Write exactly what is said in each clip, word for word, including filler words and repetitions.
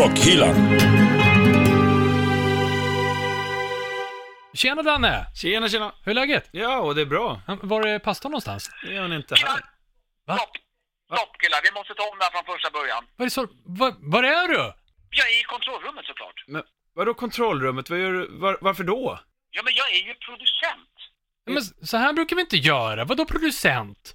Rockhyllan. Tjena Danne! Tjena, tjena! Hur är läget? Ja, och det är bra. Var är pastorn någonstans? Det är han inte här. Va? Stopp, stopp killar, vi måste ta om det här från första början. Var är, så... var, var är du? Jag är i kontrollrummet såklart. Men vadå kontrollrummet? Vad gör du? Var, varför då? Ja, men jag är ju producent. Men så här brukar vi inte göra. Vadå producent?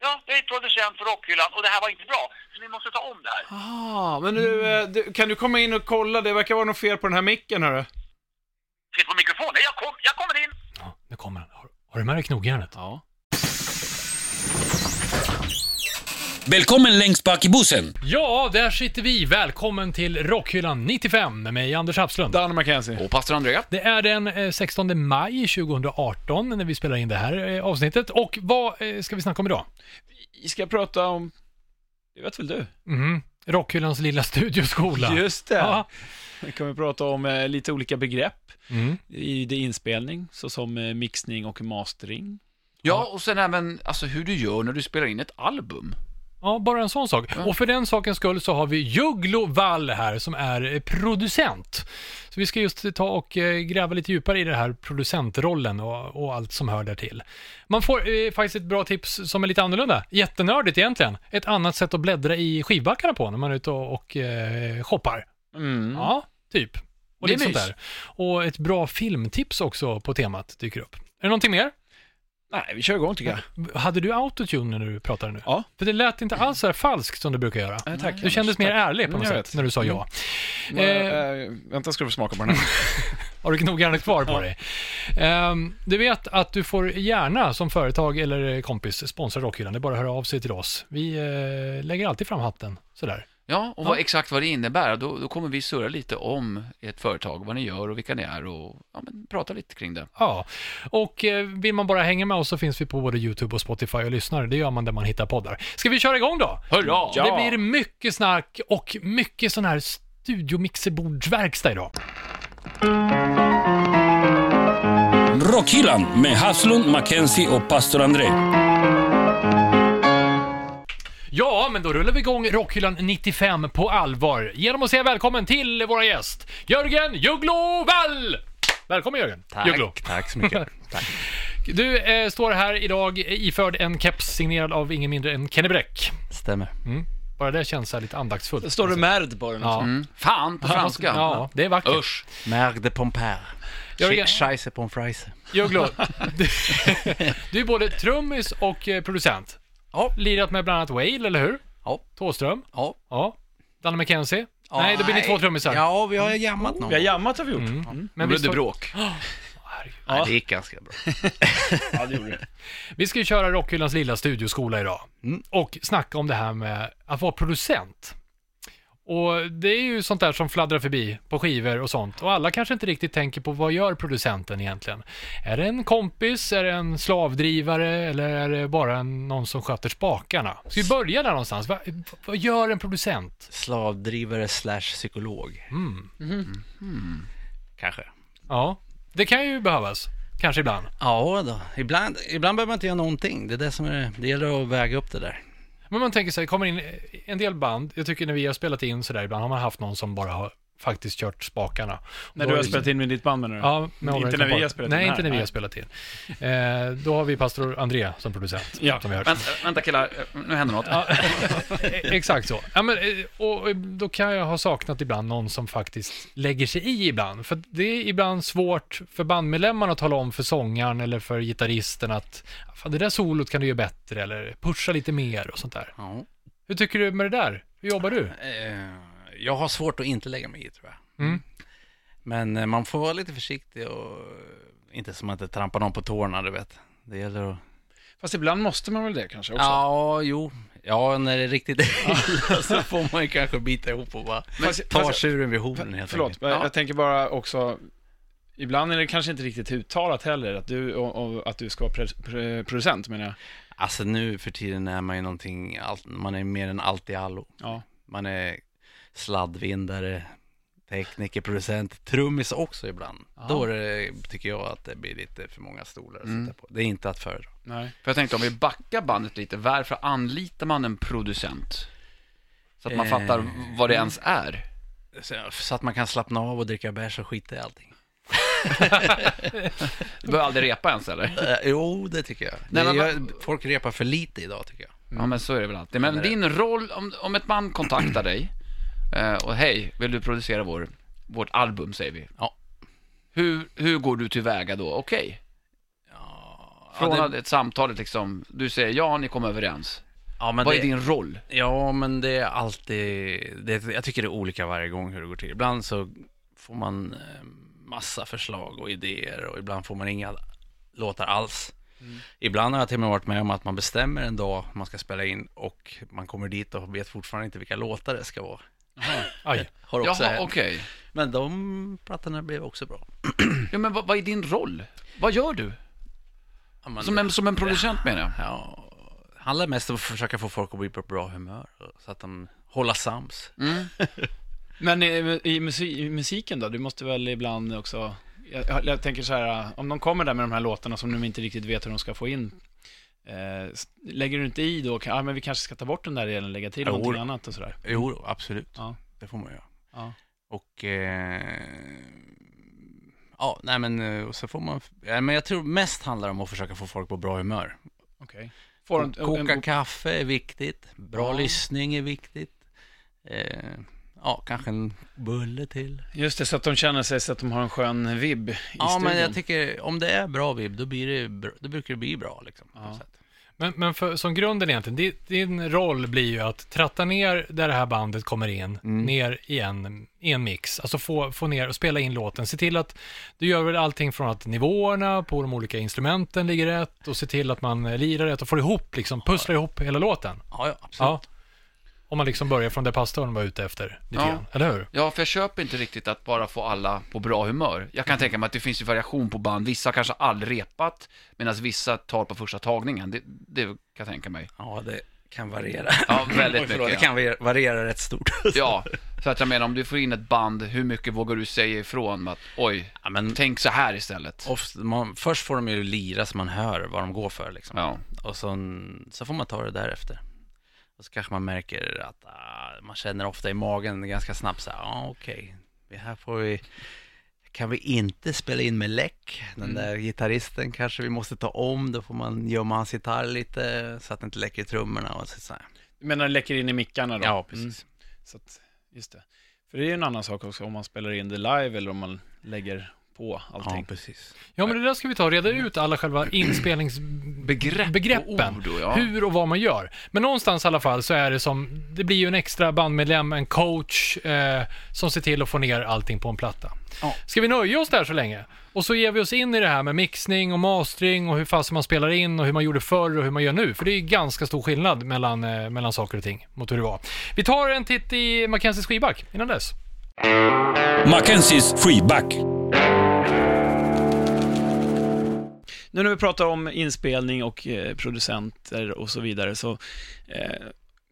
Ja, jag är producent för Rockhyllan och det här var inte bra. Så vi måste ta om det här. Ah, men nu, du, kan du komma in och kolla? Det verkar vara något fel på den här micken, hörru. Fel på mikrofonen? Jag, kom, jag kommer in! Ja, nu kommer han. Har, har du med dig knogjärnet? Ja. Välkommen längst bak i bussen. Ja, där sitter vi. Välkommen till Rockhyllan nittiofem med mig, Anders Haslund, Daniel McKenzie och Pastor Andrea. Det är den sextonde maj tjugo arton när vi spelar in det här avsnittet. Och vad ska vi snacka om idag? Vi ska prata om, det vet väl du? Mm, Rockhyllans lilla studioskola. Just det. Ja. Vi kommer prata om lite olika begrepp mm. i det inspelning, såsom mixning och mastering. Ja, och sen även alltså, hur du gör när du spelar in ett album. Ja, bara en sån sak. Och för den sakens skull så har vi Juglo Wall här som är producent. Så vi ska just ta och gräva lite djupare i den här producentrollen och, och allt som hör där till. Man får eh, faktiskt ett bra tips som är lite annorlunda. Jättenördigt egentligen. Ett annat sätt att bläddra i skivbackarna på när man är ute och, och eh, shoppar. Mm. Ja, typ. Och det är sånt där. Och ett bra filmtips också på temat dyker upp. Är det någonting mer? Nej, vi kör igång tycker jag. Hade du autotune när du pratade nu? Ja. För det lät inte alls så här falskt som du brukar göra. Nej, tack. Du kändes mer ärlig på något sätt när du sa ja. Men, eh, vänta, ska du få smaka på den här? Har du nog gärna kvar på ja. dig? Um, du vet att du får gärna som företag eller kompis sponsra Rockhyllan. Det är bara att höra av sig till oss. Vi eh, lägger alltid fram hatten sådär. Ja, och vad, ja. exakt vad det innebär. Då, då kommer vi surra lite om ert företag, vad ni gör och vilka ni är och ja, men, prata lite kring det. Ja, och eh, vill man bara hänga med oss så finns vi på både Youtube och Spotify och lyssnar. Det gör man där man hittar poddar. Ska vi köra igång då? Hurra! Ja. Det blir mycket snack och mycket sån här studiomixerbordsverkstad idag. Rockhyllan med Haslund, McKenzie och Pastor André. Ja, men då rullar vi igång Rockhyllan nittiofem på allvar genom att säga välkommen till våra gäst Jörgen Juglo Wall. Välkommen Jörgen. Tack, Juglo. Tack så mycket. Tack. Du eh, står här idag iförd en keps signerad av ingen mindre än Kenny Bräck. Stämmer. Mm. Bara det känns här lite andaktsfullt. Står du märd på den? Ja. Mm. Fan på franska. Ja, det är vackert. Usch. Märde pomper. Jörgen, scheisse pomfreisse. Juglo, du, du är både trummis och producent. Ja. Lirat med bland annat Whale, eller hur? Ja. Tåström? Ja. Ja. Danne McKenzie? Ja. Nej, då blir ni två trummisar. Ja, vi har jammat mm. någon. Vi har jammat har vi gjort. Mm. Mm. Men, Men vi blev bråk. Oh. Ja. Det gick ganska bra. Ja, det gjorde det. Vi ska ju köra Rockhyllans lilla studioskola idag. Mm. Och snacka om det här med att vara producent. Och det är ju sånt där som fladdrar förbi på skivor och sånt. Och alla kanske inte riktigt tänker på vad gör producenten egentligen. Är det en kompis, är det en slavdrivare eller är det bara en, någon som sköter spakarna? Ska vi börja där någonstans? Va, vad gör en producent? Slavdrivare slash psykolog. Mm. Mm. Mm. Kanske. Ja, det kan ju behövas. Kanske ibland. Ja då, ibland, ibland behöver man inte göra någonting. Det är det som är, det gäller att väga upp det där. Men man tänker sig, kommer in en del band. Jag tycker när vi har spelat in sådär ibland har man haft någon som bara har faktiskt kört spakarna. När du har spelat in med ditt band menar du? Ja, men inte när vi har spelat in. Nej, inte när vi har spelat in. Eh, då har vi Pastor Andrea som producent. Ja, som vi vänta, vänta killar, nu händer något. Ja, exakt så. Ja, men, och då kan jag ha saknat ibland någon som faktiskt lägger sig i ibland. För det är ibland svårt för bandmedlemmarna att tala om för sångaren eller för gitarristen att fan, det där solot kan du göra bättre eller pusha lite mer och sånt där. Ja. Hur tycker du med det där? Hur jobbar du? Eh... Jag har svårt att inte lägga mig i, tror jag. Mm. Men man får vara lite försiktig och inte som att det trampar någon på tårna, du vet. Det gäller att... Fast ibland måste man väl det kanske också? Ja, jo. Ja, när det är riktigt illa så får man ju kanske bita ihop och bara fast, ta fast, tjuren vid hornen helt Förlåt, enkelt. Jag ja. tänker bara också... Ibland är det kanske inte riktigt uttalat heller att du, och, och, att du ska vara pre, pre, producent, menar jag. Alltså nu för tiden är man ju någonting... Man är mer än allt i allo. Ja. Man är... sladdvindare, tekniker, producent, trummis också ibland. Ja. Då det, tycker jag att det blir lite för många stolar att mm. sitta på. Det är inte att föredra. Nej. För jag tänkte om vi backar bandet lite, varför anlitar man en producent? Så att man eh. fattar vad det ens är. så att man kan slappna av och dricka bärs och skita i allting. Du behöver aldrig repa ens, eller? Jo, det tycker jag. Nej, men jag folk repar för lite idag, tycker jag. Mm. Ja, men så är det väl alltid. Men din roll, om, om ett band kontaktar dig och hej, vill du producera vår, vårt album, säger vi. Ja. Hur, hur går du tillväga då? Okej. Okay. Ja, från ja, det... ett samtal, liksom, du säger ja, ni kommer överens. Ja, men vad det... är din roll? Ja, men det är alltid... Det, jag tycker det är olika varje gång hur det går till. Ibland så får man massa förslag och idéer och ibland får man inga låtar alls. Mm. Ibland har jag till och med varit med om att man bestämmer en dag man ska spela in och man kommer dit och vet fortfarande inte vilka låtar det ska vara. Aj. Har också Jaha, okay. Men de plattorna blev också bra. Ja, men vad, vad är din roll? Vad gör du? Ja, men, som, en, som en producent ja, menar jag. Ja, handlar mest om att försöka få folk att bli på bra humör så att de håller sams. Mm. Men i, i, musik, i musiken då, du måste väl ibland också, jag, jag tänker så här, om de kommer där med de här låtarna som de inte riktigt vet hur de ska få in, eh, lägger du inte i då, ja, men vi kanske ska ta bort den där delen och lägga till jo, någonting annat och sådär. Jo, absolut, ja. Det får man göra. Ja. Och eh, ja, nej men och så får man, ja, men jag tror mest handlar om att försöka få folk på bra humör. Okej. Okay. Koka en... kaffe är viktigt, bra ja. lyssning är viktigt. Eh, Ja, kanske en bulle till. Just det, så att de känner sig så att de har en skön vibb i ja, studion. Men jag tycker om det är bra vibb, då, blir det bra, då brukar det bli bra. Liksom, ja. På sätt. Men, men för, som grunden egentligen, din, din roll blir ju att tratta ner där det här bandet kommer in, mm. ner i en, i en mix. Alltså få, få ner och spela in låten. Se till att du gör väl allting från att nivåerna på de olika instrumenten ligger rätt och se till att man lirar rätt och får ihop, liksom, pusslar ja. ihop hela låten. Ja, ja absolut. Ja. Om man liksom börjar från det pastorn var ute efter lite ja. grann, eller hur? Ja, för jag köper inte riktigt att bara få alla på bra humör. Jag kan mm. tänka mig att det finns ju variation på band. Vissa kanske all repat, medan vissa tar på första tagningen. Det, det kan jag tänka mig. Ja, det kan variera. Ja, väldigt Oj, förlåt, mycket. Ja. Det kan variera rätt stort. Ja, så att jag menar, om du får in ett band, hur mycket vågar du säga ifrån? Att, Oj, ja, men, tänk så här istället. Ofta, man, först får de ju lira så man hör vad de går för. Liksom. Ja. Och så, så får man ta det därefter. Och så kanske man märker att uh, man känner ofta i magen ganska snabbt så här, ja ah, okej, okay. här får vi, kan vi inte spela in med läck, den mm. där gitarristen kanske vi måste ta om, då får man gömma hans gitarr lite så att det inte läcker trummorna och så, så här. Du menar läcker in i mickarna då? Ja, precis. Mm. Så att, just det. För det är ju en annan sak också om man spelar in det live eller om man lägger på allting. Ja, precis. Ja, men det där ska vi ta och reda ut alla själva inspelningsbegreppen. Begrepp ja. Hur och vad man gör. Men någonstans i alla fall så är det som det blir ju en extra bandmedlem, en coach eh, som ser till att få ner allting på en platta. Ja. Ska vi nöja oss där så länge? Och så ger vi oss in i det här med mixning och mastering och hur fast man spelar in och hur man gjorde förr och hur man gör nu. För det är ju ganska stor skillnad mellan, eh, mellan saker och ting mot hur det var. Vi tar en titt i Mackenzies skivback innan dess. Mackenzies skivback. Nu när vi pratar om inspelning och eh, producenter och så vidare så eh,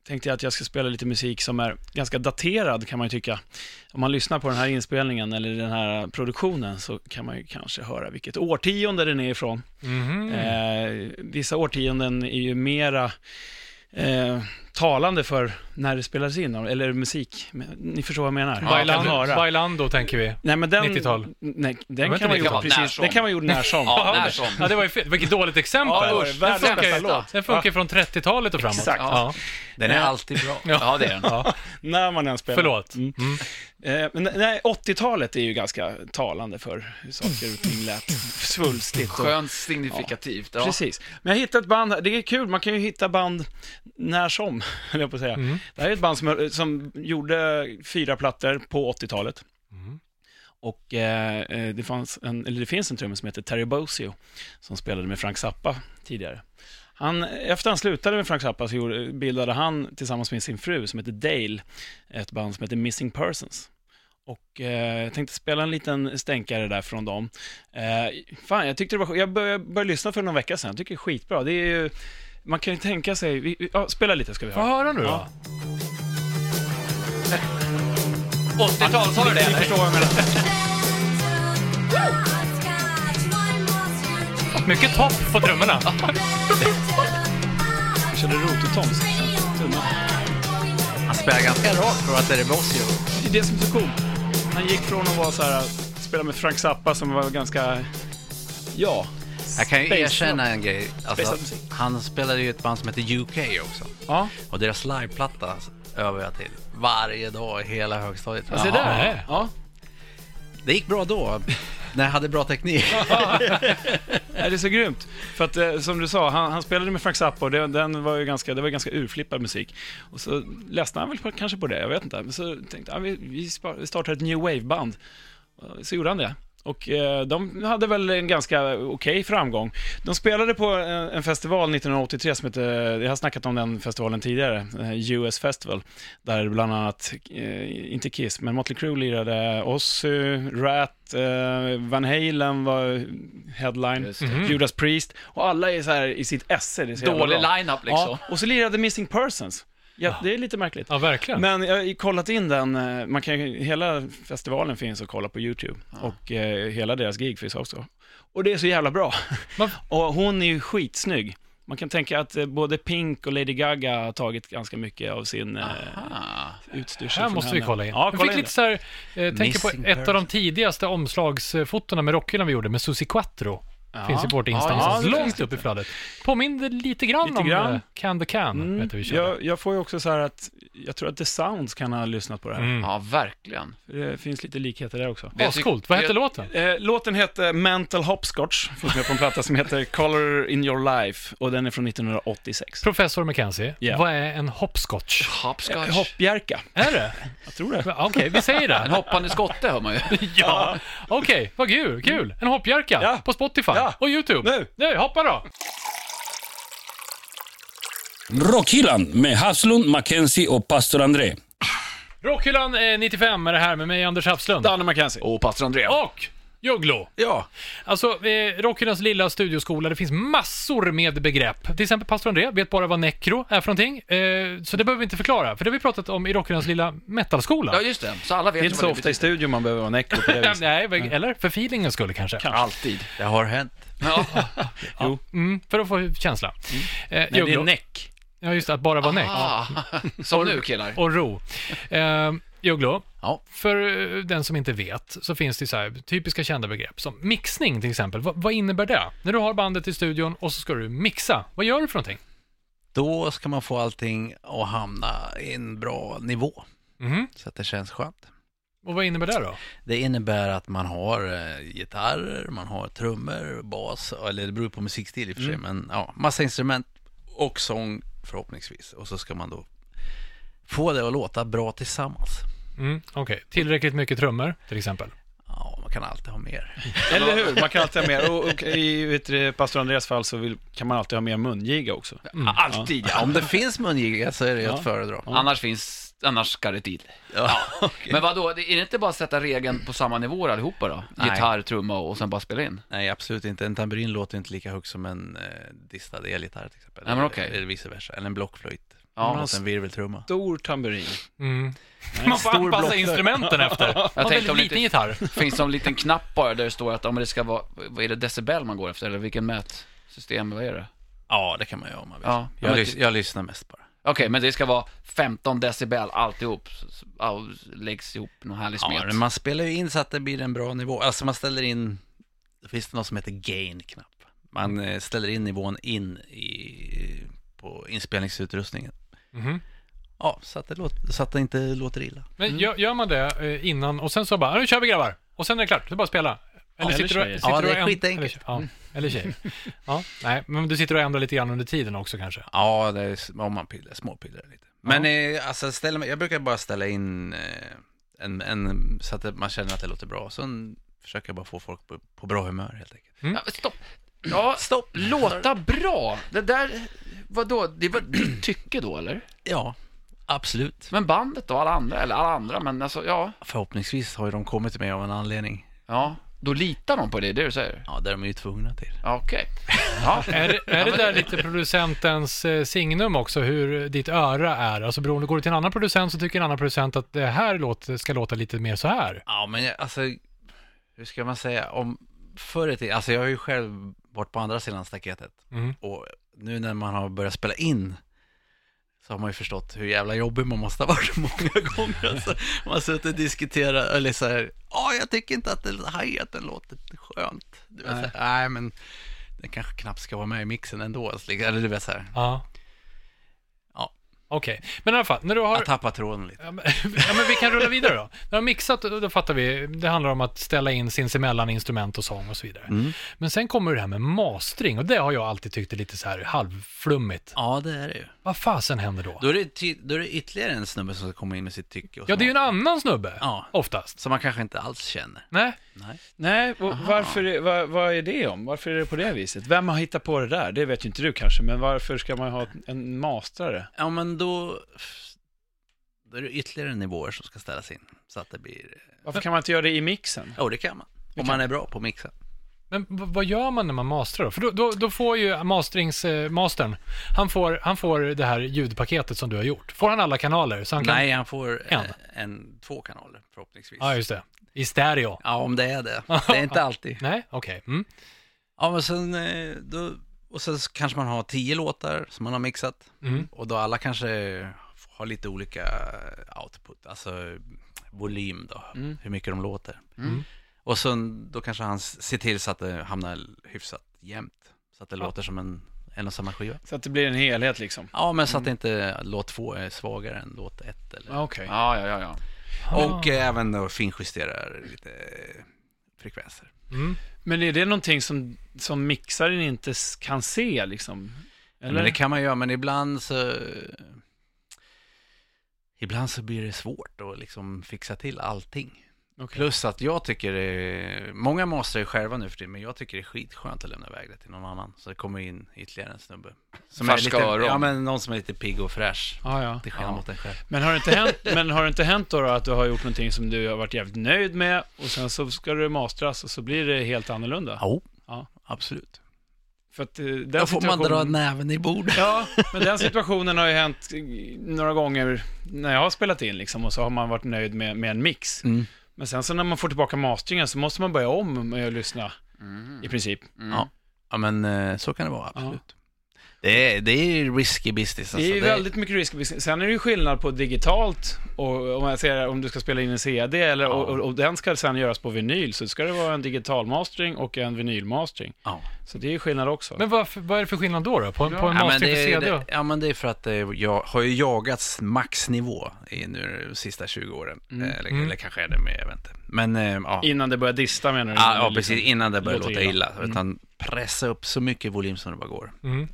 tänkte jag att jag ska spela lite musik som är ganska daterad kan man ju tycka. Om man lyssnar på den här inspelningen eller den här produktionen så kan man ju kanske höra vilket årtionde den är ifrån. Mm-hmm. Eh, vissa årtionden är ju mera eh, talande för när det spelas in eller musik. Ni förstår vad jag menar. Ja, Bailando tänker vi. Nej men den nittiotal. Nej, den kan man ju precis. Den kan man ju när som. Ja, när som. Ja, det var ju fett. Vilket dåligt exempel. Ja, den funkar låt. Den funkar ja. från trettiotalet och framåt. Exakt. Ja. Den är alltid bra. Ja, ja det är den. Ja. När man än spelar. Förlåt. Mm. Mm. Eh, men nej, åttiotalet är ju ganska talande för hur saker och ting lät svulstigt och skönt signifikativt. Ja. Ja. Precis. Men jag hittat ett band, det är kul, man kan ju hitta band när som. Jag på att säga. Mm. Det här är ett band som, som gjorde fyra plattor på åttiotalet. Mm. Och eh, det, fanns en, eller det finns en trummen som heter Terry Bozzio som spelade med Frank Zappa tidigare. Han, efter han slutade med Frank Zappa så gjorde, bildade han tillsammans med sin fru som heter Dale ett band som heter Missing Persons. Och eh, jag tänkte spela en liten stänkare där från dem. Eh, fan, jag tyckte det var, jag började, började lyssna för någon vecka sedan. Jag tycker det är skitbra. Det är ju man kan ju tänka sig... Vi, ja, spela lite ska vi höra. Får höra nu då? Ja. åttiotal sa du det, eller? Förstår jag menar. Mycket topp på trummorna. Känner du rototoms? Tumma. vägen. Eller hardcore att Terry Bozzio. Det är det som är så coolt. Han gick från att vara så här, spela med Frank Zappa som var ganska... Ja. Jag kan ju erkänna en grej. Alltså, han spelade ju ett band som heter U K också. Ja. Och deras liveplatta övar jag till varje dag i hela högstadiet. Alltså, där. Ja. Det gick bra då. När jag hade bra teknik. Det är så grymt. För att som du sa, han, han spelade med Frank Zappa och det, den var ju ganska, det var ganska urflippad musik. Och så läste han väl på, kanske på det, jag vet inte. Men så tänkte han, vi, vi startar ett new wave-band. Så gjorde han det. Och eh, de hade väl en ganska okej framgång. De spelade på en, en festival nittonhundraåttiotre som heter, jag har snackat om den festivalen tidigare, U S Festival, där bland annat eh, inte Kiss, men Mötley Crüe lirade, Ozzy, Rat, eh, Van Halen var headline, mm-hmm. Judas Priest, och alla är så här i sitt esse. Dålig lineup liksom. Ja, och så lirade Missing Persons. Ja, det är lite märkligt. Ja, verkligen. Men jag har kollat in den, man kan, hela festivalen finns att kolla på Youtube. Ja. Och eh, hela deras gig finns också. Och det är så jävla bra. Man... Och hon är ju skitsnygg. Man kan tänka att eh, både Pink och Lady Gaga har tagit ganska mycket av sin eh, utstyrsel. Här måste henne. Vi kolla in. Ja, kolla jag fick in lite så här, eh, tänker på ett person. Av de tidigaste omslagsfotorna med rockerna vi gjorde med Susi Quattro. Ja. Finns i vårt Instagram, ja, långt upp i flödet. Påminner lite grann lite om grann. Can the Can. Mm. Vet vi jag, jag får ju också så här att jag tror att The Sounds kan ha lyssnat på det här. Mm. Ja, verkligen. Det finns lite likheter där också. Vad tyck- coolt. Vad heter jag... låten? Eh, låten heter Mental Hopscotch. Finns med på en platta som heter Color in Your Life. Och den är från nittonhundraåttiosex. Professor McKenzie, yeah. Vad är en hopscotch? Hopscotch? Eh, hoppjärka. Är det? Jag tror det. Okej, okay, vi säger det. En hoppande skotte hör man ju. Ja. Okej, okay, vad kul. kul. En hoppjärka, ja. På Spotify. Ja. Och Youtube. Nu, nu hoppa då. Rockhyllan med Haslund, McKenzie och Pastor Andrea. Rockhyllan eh, nittiofem är det här med mig, Anders Haslund, Daniel McKenzie och Pastor Andrea. Och Juglo. Ja. Alltså eh, Rockhyllans lilla studioskola, det finns massor med begrepp. Till exempel Pastor Andrea vet bara vad nekro är för någonting. Eh, så det behöver vi inte förklara, för det har vi pratat om i Rockhyllans lilla metalskola. Ja, just det. Så alla vet det. Inte så ofta i studion man behöver vara nekro på det. Nej, eller för feelingen skulle kanske. kanske. Alltid. Det har hänt. Ja. Jo. Mm, för att få känsla. Mm. Eh, Men Juglo. Det är neck. Ja, just det, att bara vara neck. Som och, nu killar. Och ro. Eh, Juglo, ja. För den som inte vet så finns det så här typiska kända begrepp som mixning till exempel. V- vad innebär det? När du har bandet i studion och så ska du mixa. Vad gör du för någonting? Då ska man få allting att hamna i en bra nivå. Mm-hmm. Så att det känns skönt. Och vad innebär det då? Det innebär att man har eh, gitarrer, man har trummor, bas, eller det beror på musikstil i och för sig, mm. men ja, massa instrument och sång förhoppningsvis. Och så ska man då få det att låta bra tillsammans. Mm, okej. Okay. Tillräckligt mycket trummor till exempel. Ja, man kan alltid ha mer. Eller hur? Man kan alltid ha mer. Och, och i vet, Pastor Andreas fall så vill, kan man alltid ha mer mungiga också. Mm. Alltid, ja. Om det finns mungiga så är det ja. Ett föredrag. Ja. Annars finns annars ska det till. Ja. Ja. Okay. Men vadå? Är det inte bara att sätta regeln på samma nivåer allihopa då? Nej. Gitarr, trumma och sen bara spela in? Nej, absolut inte. En tamburin låter inte lika högt som en eh, distad elgitarr till exempel. Nej, men okej. Okay. Eller vice versa. Eller en blockflöjt. Ja, en stor virveltrumma. Stor tamburin. Mm. Man får anpassa blockflöjt. Instrumenten efter. Jag tänkte om liten gitarr. Finns det en liten knapp bara där det står att om det ska vara, vad är det, decibel man går efter? Eller vilken mätsystem, vad är det? Ja, det kan man göra om man vill. Ja, jag, jag, lys- jag lyssnar mest bara. Okej, okay, men det ska vara femton decibel alltihop. Läggs ihop någon härlig smet. Ja, men man spelar ju in så att det blir en bra nivå. Alltså man ställer in, det finns det något som heter gain-knapp. Man ställer in nivån in i, på inspelningsutrustningen. Mm-hmm. Ja, så att, det låter, så att det inte låter illa. Men gör, gör man det innan och sen så bara, nu kör vi grabbar. Och sen är det klart, du bara spela. Eller ja, sitter eller du, sitter ja, du det är skitenkelt. Ja, eller tjejer. Ja, nej, men du sitter och ändrar lite grann under tiden också kanske. Ja, det är, om man pillar, småpillar lite. Men ja. eh, alltså, ställa, jag brukar bara ställa in eh, en, en, så att man känner att det låter bra. Sen försöker jag bara få folk på, på bra humör helt enkelt. Mm. Ja, stopp. Ja, stopp. Låta bra. Det där, vadå? Det var ditt tycke då, eller? Ja, absolut. Men bandet då, alla andra, eller alla andra, men alltså, ja. Förhoppningsvis har ju de kommit med av en anledning. Ja, då litar de på det, det du säger. Ja, det är de ju tvungna till. Okej. Okay. Ja. är, är det där lite producentens signum också, hur ditt öra är? Alltså beroende, går du till en annan producent så tycker en annan producent att det här låter, ska låta lite mer så här. Ja, men jag, alltså, hur ska man säga? Om förr i tiden, alltså jag har ju själv varit på andra sidan staketet. Mm. Och nu när man har börjat spela in så har man ju förstått hur jävla jobbig man måste ha varit många gånger. Alltså, man sitter och diskuterar eller så här, ja, jag tycker inte att det hajaten låter skönt. Du vet, nej. Så här, nej, men den kanske knappt ska vara med i mixen ändå. Alltså, eller du vet så här. Ja. Okej, okay. Men i alla fall, när du har... Jag tappar tråden lite. Ja men, ja, men vi kan rulla vidare då. När du har mixat, då fattar vi, det handlar om att ställa in sinsemellan instrument och sång och så vidare. Mm. Men sen kommer det här med mastering, och det har jag alltid tyckt är lite så här halvflummigt. Ja, det är det ju. Vad fasen händer då? Då är det, ty- då är det ytterligare en snubbe som ska komma in med sitt tycke. Och ja, det är ju en annan snubbe, ja, oftast. Som man kanske inte alls känner. Nej. Nej, Nej och varför, vad, vad är det om? Varför är det på det viset? Vem har hittat på det där? Det vet ju inte du kanske, men varför ska man ha en mastrare? Ja, men då, då är det ytterligare nivåer som ska ställas in så att det blir... Varför kan man inte göra det i mixen? Jo, det kan man. Det om kan man är bra på mixen. Men vad gör man när man masterar då? För då, då, då får ju masterings, eh, mastern, han får, han får det här ljudpaketet som du har gjort. Får han alla kanaler? Så han kan... Nej, han får en. En, två kanaler förhoppningsvis. Ja, just det. I stereo. Ja, om det är det. Det är inte alltid. Nej, okej. Okay. Mm. Ja, men sen... Då... Och sen kanske man har tio låtar som man har mixat. Mm. Och då alla kanske har lite olika output. Alltså volym då. Mm. Hur mycket de låter. Mm. Och sen då kanske han ser till så att det hamnar hyfsat jämnt. Så att det ja. låter som en, en och samma skiva. Så att det blir en helhet liksom. Ja, men så att mm. inte låt två är svagare än låt ett. Eller... Okej. Okay. Ja, ja, ja, ja. Och ah. även då finjusterar lite frekvenser. Mm. Men är det någonting som, som mixaren inte kan se liksom? Eller? Men det kan man göra, men ibland så ibland så blir det svårt att liksom fixa till allting. Okay. Plus att jag tycker det, många masterar ju själva nu för det, men jag tycker det är skitskönt att lämna iväg det till någon annan. Så det kommer in ytterligare en snubbe som är lite, ja, men någon som är lite pigg och fräsch. Ah, ja. Till skillnad ja. mot en själv. Men har det inte hänt, men har det inte hänt då, då att du har gjort någonting som du har varit jävligt nöjd med och sen så ska du masteras och så blir det helt annorlunda? Jo, ja, absolut. För att den då får man dra näven i bordet. Ja, men den situationen har ju hänt några gånger när jag har spelat in liksom, och så har man varit nöjd med, med en mix. Mm. Men sen så när man får tillbaka masteringen så måste man börja om och lyssna mm. i princip. Mm. Ja. Ja, men så kan det vara, absolut. Ja. Det är, det är risky business. Alltså. Det är väldigt mycket risky business. Sen är det ju skillnad på digitalt och om jag säger om du ska spela in en C D eller ja. och, och den ska sen göras på vinyl, så ska det vara en digital mastering och en vinylmastering. Ja. Så det är ju skillnad också. Men vad, vad är det för skillnad då, då? På, ja. på en mastering ja, är, på C D? Det, ja, men det är för att det, jag har ju jagats maxnivå i nu de sista tjugo åren. Mm. Eller, mm. eller kanske är det med, jag vet inte. Men, äh, ja. Innan det börjar dista menar du? Ja, ja precis. Liksom, innan det börjar låta illa. illa mm. Utan pressa upp så mycket volym som det bara går. Mm.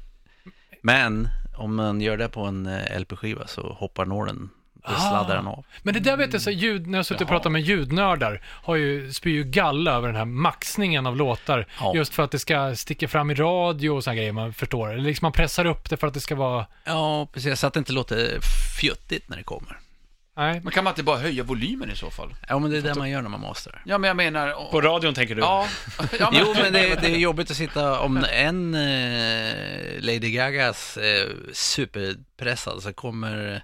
Men om man gör det på en L P-skiva så hoppar nålen och sladdar den av. Men det där vet jag så ljud, när jag suttit och pratat med ljudnördar har ju spyr ju galla över den här maxningen av låtar ja. just för att det ska sticka fram i radio och såna grejer, man förstår. Eller liksom man pressar upp det för att det ska vara... Ja, precis. Så att det inte låter fjuttigt när det kommer. Nej. Men kan man inte bara höja volymen i så fall? Ja, men det är det man gör när man masterar. Ja, men jag menar... Och... På radion tänker du? Ja. ja men... Jo, men det, det är jobbigt att sitta om en eh, Lady Gagas eh, superpressad så kommer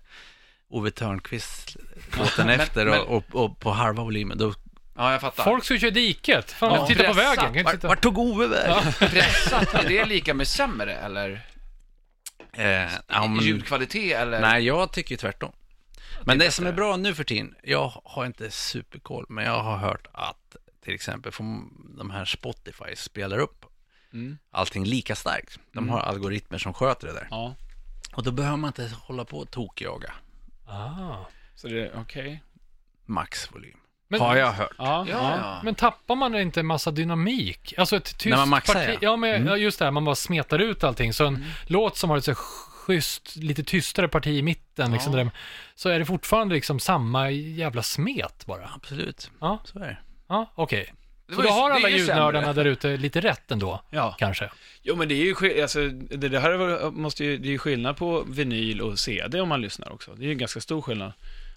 Ove Törnqvist låten efter men... och, och, och på halva volymen. Då... Ja, jag fattar. Folk ska köra diket. Fan, ja. titta pressat. på vägen. Kan var, titta. Var tog Ove vägen? Ja. Pressat, är det lika med sämre eller? Eh, ja, men... Ljudkvalitet eller? Nej, jag tycker ju tvärtom. Men det som är bra nu för tiden, jag har inte superkoll, men jag har hört att till exempel från de här Spotify spelar upp mm. allting lika starkt. De mm. har algoritmer som sköter det där. Ja. Och då behöver man inte hålla på och tokjaga. Ah. Så det är okej. Okay. Maxvolym. Men, har jag hört. Ja, ja. Ja. Men tappar man inte en massa dynamik? Alltså ett tyst man maxar, parti... Ja, men mm. just det här, man bara smetar ut allting. Så en mm. låt som har ett så schysst, lite tystare parti i mitten liksom, ja. där, så är det fortfarande liksom samma jävla smet bara. Absolut, ja. så är det. Ja, okej. Okay. Så då har alla ljudnördarna där ute lite rätt ändå, ja. kanske. Jo, men det är ju, alltså, det, det här måste ju, det är ju skillnad på vinyl och C D om man lyssnar också. Det är ju en ganska stor skillnad.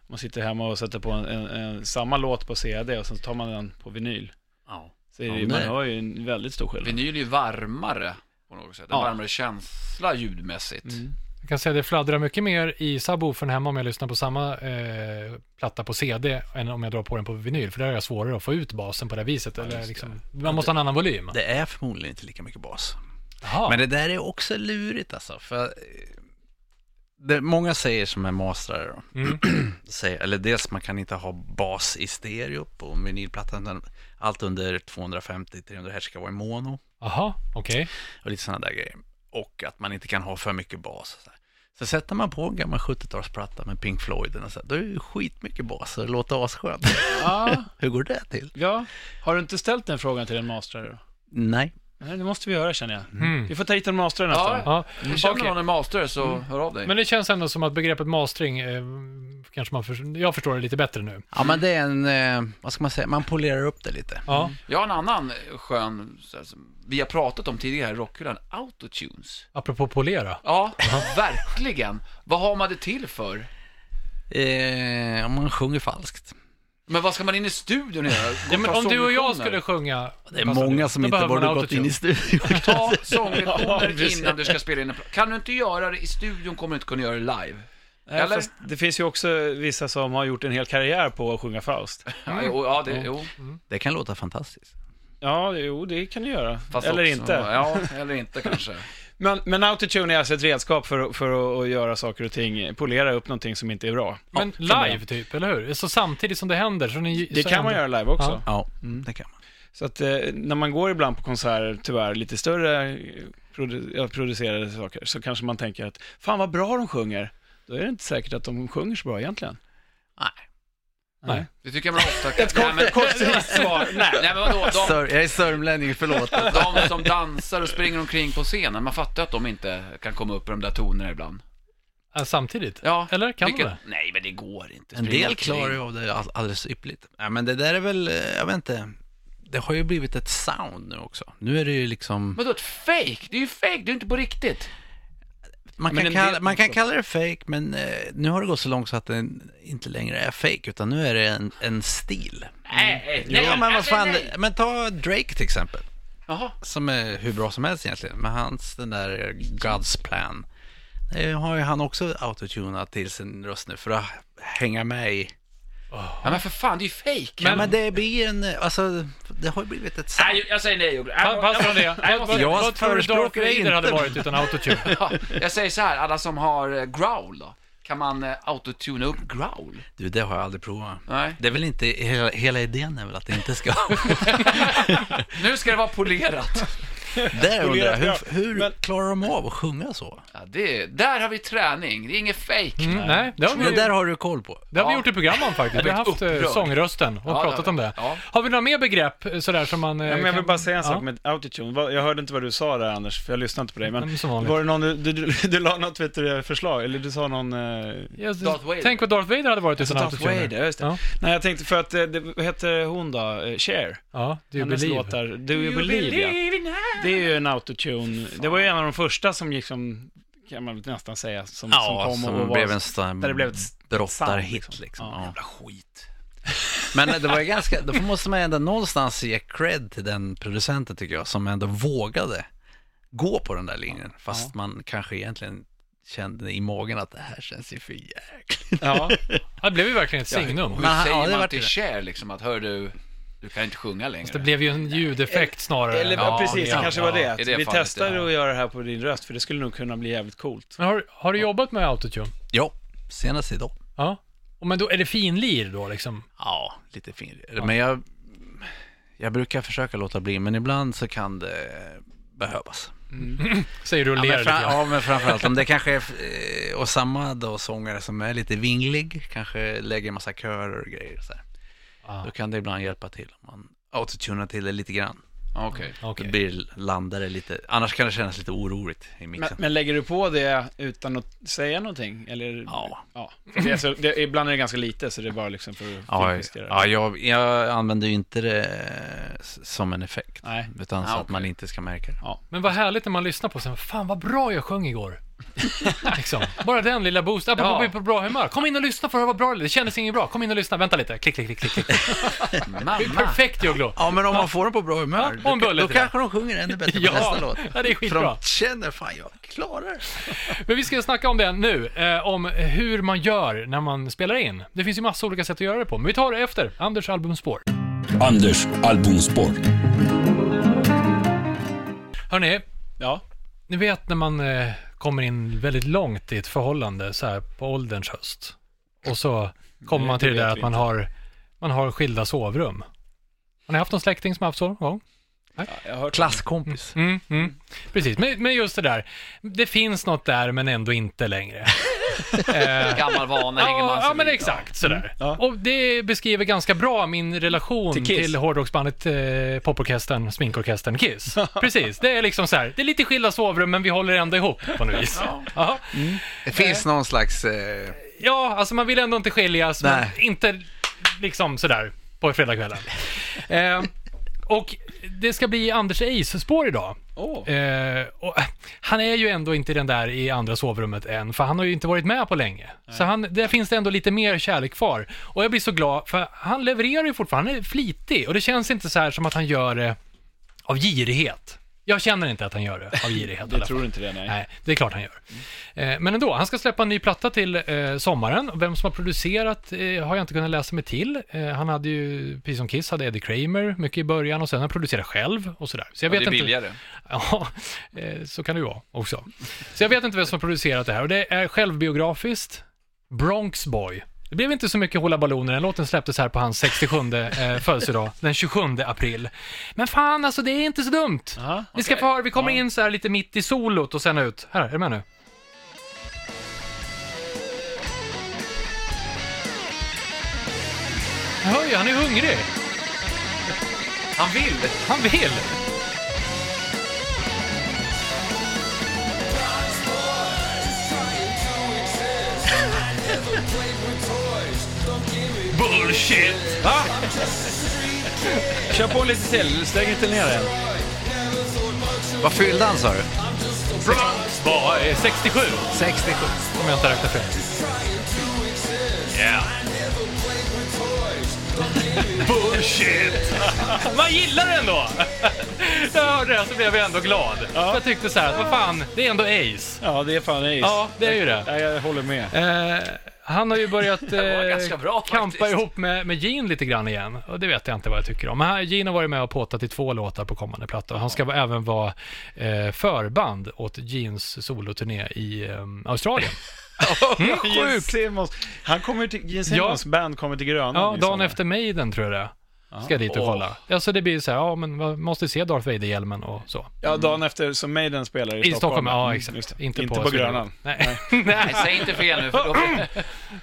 Man sitter hemma och sätter på en, en, en, samma låt på C D och sen tar man den på vinyl. Ja. Så ja, det, man har ju en väldigt stor skillnad. Vinyl är ju varmare på något sätt. En ja. varmare känsla ljudmässigt. Mm. Jag kan säga att det fladdrar mycket mer i subwoofern hemma om jag lyssnar på samma eh, platta på C D än om jag drar på den på vinyl, för där är jag svårare att få ut basen på det viset. Ja, eller liksom, man måste det, ha en annan volym. Det är förmodligen inte lika mycket bas. Aha. Men det där är också lurigt alltså, för det, många säger som är mastrare då. Mm. säger, eller dels man kan inte ha bas i stereo på vinylplattan, allt under tvåhundrafemtio till trehundra hertz ska vara i mono. Aha, okej. Okay. Och lite sådana där grejer. Och att man inte kan ha för mycket bas. Så, så sätter man på en gammal sjuttiotalsplatta med Pink Floyd och så här, då är det skitmycket bas och det låter asskönt. Ja. Hur går det till? Ja. Har du inte ställt den frågan till en mastrare då? Nej. Nej, det måste vi göra, känner jag. Mm. Vi får ta hit en master nästan. Ja, ja. Känner någon okay. en master så mm. hör av dig. Men det känns ändå som att begreppet mastering eh, kanske man för, jag förstår det lite bättre nu. Ja, men det är en, eh, vad ska man säga, man polerar upp det lite. Ja. Mm. Jag har en annan skön, alltså, vi har pratat om tidigare här i Rockhyllan, autotunes. Apropå polera. Ja, uh-huh. verkligen. Vad har man det till för? Eh, om man sjunger falskt. Men vad ska man in i studion göra? Ja, men om du och jag skulle sjunga... Det är många som inte borde gått in i studion. Ta sånglektioner innan du ska spela in en plan. Kan du inte göra det i studion kommer du inte kunna göra det live. Eller? Fast det finns ju också vissa som har gjort en hel karriär på att sjunga Faust. Mm. Ja, ja, det, jo. Mm. Det kan låta fantastiskt. Ja, jo, det kan du göra. Fast eller också, inte. Ja, eller inte kanske. Men, men autotune är alltså ett redskap för, för att göra saker och ting, polera upp någonting som inte är bra. Men ja, live typ, eller hur? Så samtidigt som det händer. Så ni, det så kan händer. Man göra live också. Ja, ja mm. det kan man. Så att eh, när man går ibland på konserter, tyvärr lite större produ- producerade saker, så kanske man tänker att fan vad bra de sjunger. Då är det inte säkert att de sjunger så bra egentligen. Nej. Nej. Det tycker jag man ofta kan. Nej, men kort svar. Nej, nej, men vadå? De, Sör, jag är sörmlänning, förlåt. De som dansar och springer omkring på scenen, man fattar att de inte kan komma upp i de där tonerna ibland. Samtidigt? Ja. Eller kan vilket, man det? Nej, men det går inte. En del klarar ju av det alldeles yppligt. Ja, men det där är väl, jag vet inte. Det har ju blivit ett sound nu också. Nu är det ju liksom... Vadå, ett fake? Det är ju fake, det är inte på riktigt. Man kan, kalla, man kan kalla det fake, men eh, nu har det gått så långt så att det inte längre är fake, utan nu är det en, en stil. Nej, nej, jo, nej, men, vad fan, nej. Men ta Drake till exempel. Aha. Som är hur bra som helst egentligen. Men hans, den där God's Plan, det har ju han också autotunat till sin röst nu för att hänga med i. Oh. Ja, men för fan, det är ju fake. Men, men det blir en, alltså, det har ju blivit ett sant. Nej, jag säger nej. Passar det? Jag, jag, jag förespråkar det inte hade varit utan autotune. Ja, jag säger så här, alla som har growl då, kan man eh, autotuna upp growl? Du, det har jag aldrig provat. Nej. Det är väl inte, hela, hela idén är väl att det inte ska. Nu ska det vara polerat. Där undrar jag, hur, hur men, klarar de av att sjunga så? Ja, det, där har vi träning, det är inget fake. Mm, nej, det, vi, det där har du koll på. Det har ja. vi gjort i programman faktiskt. Vi har haft upprörd. Sångrösten och ja, pratat det om det. Ja. Har vi några mer begrepp sådär som man... Ja, men jag vill bara säga en sak ja. med autotune. Jag hörde inte vad du sa där, Anders, för jag lyssnade inte på dig. Men mm, var det någon, du, du, du, du la något vet du, förslag, eller du sa någon... Eh... Yes, Darth Vader. Tänk vad Darth Vader hade varit utan autotune. Ja. Nej, jag tänkte för att, det, vad heter hon då? Cher. Ja, Do You Believe. Låtar, Do You, you Believe, believe ja. Det är ju en autotune. Det var ju en av de första som liksom, kan man nästan säga, som, ja, som kom som och blev var, en st- där det blev ett drottarhit liksom. liksom. Ja. Jävla skit. Men det var ju ganska, då måste man ändå någonstans ge cred till den producenten tycker jag, som ändå vågade gå på den där linjen. Fast ja. man kanske egentligen kände i magen att det här känns ju för jäkligt. Ja, det blev ju verkligen ett signum. Hur säger ja, det man till Cher liksom, att hör du... Du kan inte sjunga längre. Så det blev ju en ljudeffekt snarare. Eller, ja, precis, ja, det kanske ja, var det. det Vi testar att göra det här på din röst, för det skulle nog kunna bli jävligt coolt. Men har, har du ja. jobbat med autotune? Ja, senast idag. Ja. Och men då är det finlir då liksom? Ja, lite finlir. Ja. Men jag, jag brukar försöka låta bli, men ibland så kan det behövas. Mm. Säger du och ler ja, men fra- ja, men framförallt om det kanske är, och samma då sångare som är lite vinglig, kanske lägger en massa körer och grejer så här. Ah. Då kan det ibland hjälpa till om man autotunar till det lite grann. Okej. Okay. Okay. Det blir landare lite. Annars kan det kännas lite oroligt i mixen. Men, men lägger du på det utan att säga någonting? Eller? Ja. ja. Det är så, det, ibland är det ganska lite, så det är bara liksom för att ja, ja, jag, jag använder ju inte det som en effekt. Nej. Utan ah, så okay. att man inte ska märka det. Ja. Men vad härligt när man lyssnar på sen. Fan vad bra jag sjöng igår. liksom. Bara den lilla boosten. Ja. På, på bra humör. Kom in och lyssna för att vara bra. Det kändes inget bra. Kom in och lyssna. Vänta lite. Klick, klick, klick, klick. Det är perfekt, Juglo. Ja, men om man får dem på bra humör, ja, då, då kanske de sjunger ännu bättre på ja, nästa låt. Ja, det är skitbra. För de känner, fan, jag klarar. Men vi ska snacka om det nu. Eh, om hur man gör när man spelar in. Det finns ju massa olika sätt att göra det på. Men vi tar det efter. Anders albumspår. Anders albumspår. Hörrni. Ja. Ni vet när man... Eh, kommer in väldigt långt i ett förhållande så här på ålderns höst. Och så kommer man till det där att man har, man har skilda sovrum. Har ni haft någon släkting som har haft sovrum? Ja. Ja, jag har klasskompis. Mm, mm, mm. Precis, men, men just det där. Det finns något där men ändå inte längre. Gammal vana, ingen man. Ja, men exakt sådär. Mm. Ja. Och det beskriver ganska bra min relation till, till hårdrocksbandet, eh, poporkestern, sminkorkestern Kiss. Precis, det är liksom så här. Det är lite skilda sovrum men vi håller ändå ihop på något vis. Ja. Mm. Det finns eh. någon slags... Eh... Ja, alltså man vill ändå inte skiljas. Nej. Men inte liksom sådär på fredagskvällen. eh, och det ska bli Anders Ace-spår idag. Oh. Eh, och han är ju ändå inte den där i andra sovrummet än, för han har ju inte varit med på länge. Nej. Så han, där finns det ändå lite mer kärlek kvar. Och jag blir så glad, för han levererar ju fortfarande. Han är flitig, och det känns inte så här som att han gör det eh, av girighet. Jag känner inte att han gör det av girighet. Jag tror inte det, nej. Nej, det är klart han gör. Eh, men ändå, han ska släppa en ny platta till eh, sommaren. Vem som har producerat eh, har jag inte kunnat läsa mig till. Eh, han hade ju, precis som Kiss, hade Eddie Kramer mycket i början och sen han producerat själv och sådär. Så jag vet inte. Det är billigare. Ja, eh, så kan det ju vara också. Så jag vet inte vem som har producerat det här. Och det är självbiografiskt. Bronx Boy. Det blev inte så mycket hålla balloner. Den låten släpptes här på hans sextiosjunde födelsedag, den tjugosjunde april. Men fan, alltså det är inte så dumt. Aha, okay. Vi ska få höra, vi kommer in så här lite mitt i solot och sen ut. Här, är du med nu? Höj, han är hungrig. Han vill, han vill. Bullshit! Ah. Kör på lite till, släng inte ner den. Vad fyllde han, sa du? Bronx Boy, sextiosju. sextiosju, om jag inte räknar fel. Yeah. Bullshit! Man gillar den då! Jag hörde det så blev jag ändå glad. Ja. Jag tyckte så här, vad fan, det är ändå Ace. Ja, det är fan Ace. Ja, det är ju det. Jag, jag håller med. Eh, han har ju börjat eh, bra, kampa faktiskt. Ihop med, med Gene lite grann igen. Och det vet jag inte vad jag tycker om. Men här, Gene har varit med och påtat i två låtar på kommande platta. Han ska även vara eh, förband åt Genes soloturné i eh, Australien. Mm, sjukt. Han kommer till Gene Simmons, ja. Band kommer till Grönan. Ja, dagen efter Maiden tror jag det. Ska dit och kolla. Oh. Alltså det blir så här, ja men man måste se Darth Vader-hjälmen och så. Ja, dagen efter som Maiden spelar i, I Stockholm. Stockholm. Ja, exakt. Just, inte, inte på, på Grönan. Nej. Nej. Nej, säg inte fel nu för då...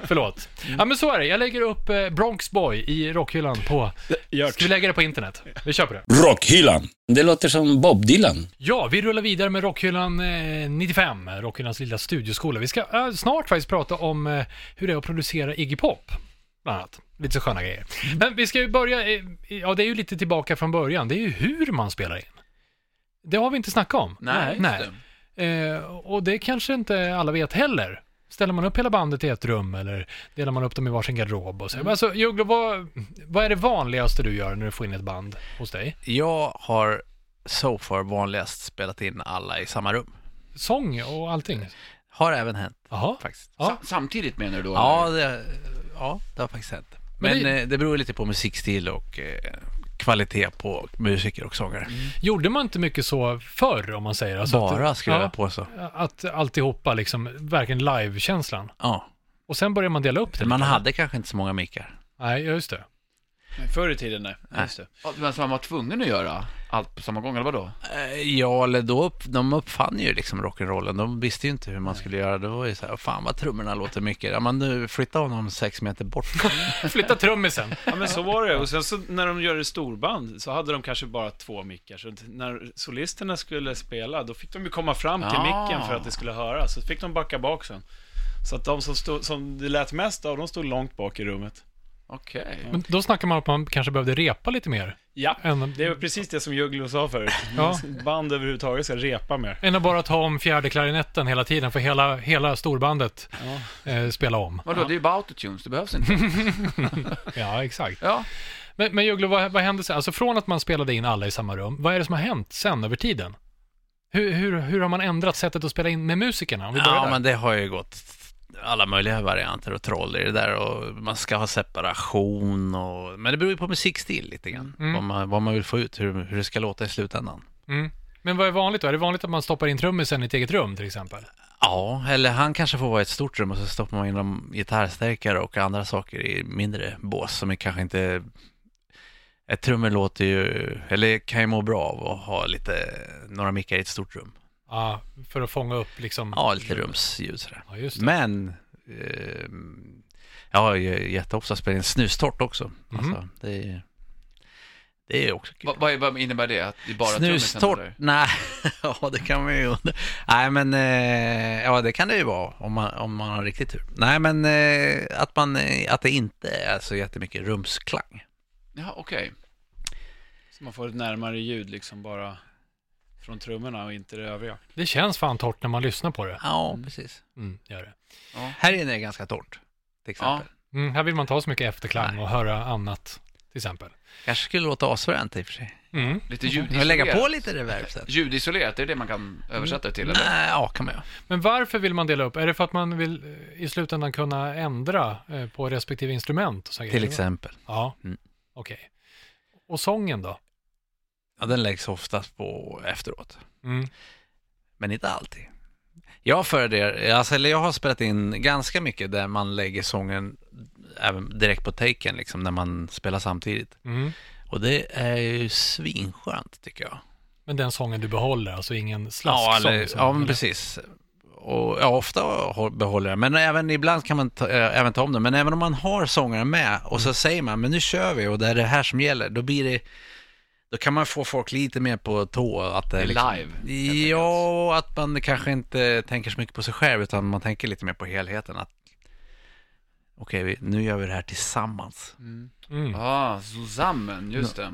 Förlåt. Mm. Ja men så är det. Jag lägger upp eh, Bronx Boy i Rockhyllan på... Ska vi lägga det på internet? Vi kör på det. Rockhyllan. Det låter som Bob Dylan. Ja, vi rullar vidare med Rockhyllan eh, nittiofem. Rockhyllans lilla studioskola. Vi ska eh, snart faktiskt prata om eh, hur det är att producera Iggy Pop. Bland annat. Lite så sköna grejer. Men vi ska ju börja, ja det är ju lite tillbaka från början. Det är ju hur man spelar in. Det har vi inte snackat om. Nej. Nej. Det. Eh, och det kanske inte alla vet heller. Ställer man upp hela bandet i ett rum eller delar man upp dem i varsin garderob och så. Mm. Alltså, Juglo, vad, vad är det vanligaste du gör när du får in ett band hos dig? Jag har so far vanligast spelat in alla i samma rum. Sång och allting? Har även hänt. Aha. Faktiskt. Ja. Samtidigt menar du då? Ja, det, ja, det har faktiskt hänt. Men, men det... Eh, det beror lite på musikstil och eh, kvalitet på musiker och sångare. Mm. Gjorde man inte mycket så förr om man säger? Alltså bara att, skriva ja, på så. Att alltihopa liksom, verkligen live-känslan. Ja. Och sen började man dela upp det. Man lite. Hade kanske inte så många mickar. Nej, just det. Men förr i tiden, nej. nej. Just det. Men som man var tvungen att göra allt på samma gång, eller vadå? Ja, eller då upp, de uppfann ju liksom rock'n'rollen. De visste ju inte hur man skulle göra. Det var ju så här, fan vad trummorna låter mycket. Ja, man nu flyttar honom sex meter bort. Flytta trummisen. Ja, men så var det. Och sen så när de gjorde storband så hade de kanske bara två mickar. Så när solisterna skulle spela, då fick de ju komma fram till ja. micken för att det skulle höras. Så fick de backa bak sen. Så att de som, stod, som det lät mest av, de stod långt bak i rummet. Okej. Men då snackar man om att man kanske behövde repa lite mer. Ja, än... det är precis det som Juglo sa förut. Ja. Band överhuvudtaget ska repa mer. Än att bara ta om fjärde klarinetten hela tiden för hela, hela storbandet ja. eh, spela om. Vadå, ja. Det är ju bara autotunes, det behövs inte. Ja, exakt. Ja. Men, men Juglo, vad, vad hände sen? Alltså från att man spelade in alla i samma rum, vad är det som har hänt sen över tiden? Hur, hur, hur har man ändrat sättet att spela in med musikerna? Om vi ja, där? Men det har ju gått... alla möjliga varianter och troll i det där och man ska ha separation och, men det beror ju på musikstil lite grann. Mm. Vad, man, vad man vill få ut, hur, hur det ska låta i slutändan. Mm. Men vad är vanligt då? Är det vanligt att man stoppar in trummisen i ett eget rum till exempel? Ja, eller han kanske får vara i ett stort rum och så stoppar man in dem gitarrstärkare och andra saker i mindre bås som är kanske inte... Ett trummel låter ju, eller kan ju må bra av att ha lite, några mickar i ett stort rum. Ja, för att fånga upp liksom... Ja, lite rumsljud sådär. Ja, just det. Men... Eh, ja, jätteofta spelar en snustort också. Mm. Alltså, det är... Det är också kul. Vad, vad innebär det? Att det bara snustort? Nej, ja, det kan man ju undra. Nej, men eh, ja, det kan det ju vara om man, om man har riktigt tur. Nej, men eh, att, man, att det inte är så jättemycket rumsklang. Ja, okej. Okay. Så man får ett närmare ljud liksom bara från trummorna och inte det övriga. Det känns fan torrt när man lyssnar på det. Ja, precis. Mm, gör det. Ja. Här inne är det ganska torrt, till exempel. Ja. Mm, här vill man ta så mycket efterklang. Nej. Och höra annat. Till exempel. Kanske skulle låta asföränt i och för sig. Mm. Lite ljudisolerat. Lägga på lite reverb. Ljudisolerat, det är det man kan översätta det till? Eller? Nej, ja, kan man göra. Men varför vill man dela upp? Är det för att man vill i slutändan kunna ändra på respektive instrument? Och så till exempel. Ja, mm. Okej. Okay. Och sången då? Ja, den läggs oftast på efteråt. Mm. Men inte alltid. Jag föredrar, alltså, eller jag har spelat in ganska mycket där man lägger sången även direkt på taken liksom, när man spelar samtidigt. Mm. Och det är ju svinskönt tycker jag. Men den sången du behåller, alltså ingen slasksång? Ja, ja, men precis. Och ja, ofta behåller jag. Men även ibland kan man ta, äh, även ta om det. Men även om man har sångare med och så mm. säger man, men nu kör vi och det är det här som gäller. Då blir det, då kan man få folk lite mer på tå. Att det är liksom, live. Ja, att man kanske inte tänker så mycket på sig själv utan man tänker lite mer på helheten. Att okej, vi, nu gör vi det här tillsammans. Mm. Mm. Ah, zusammen, just det.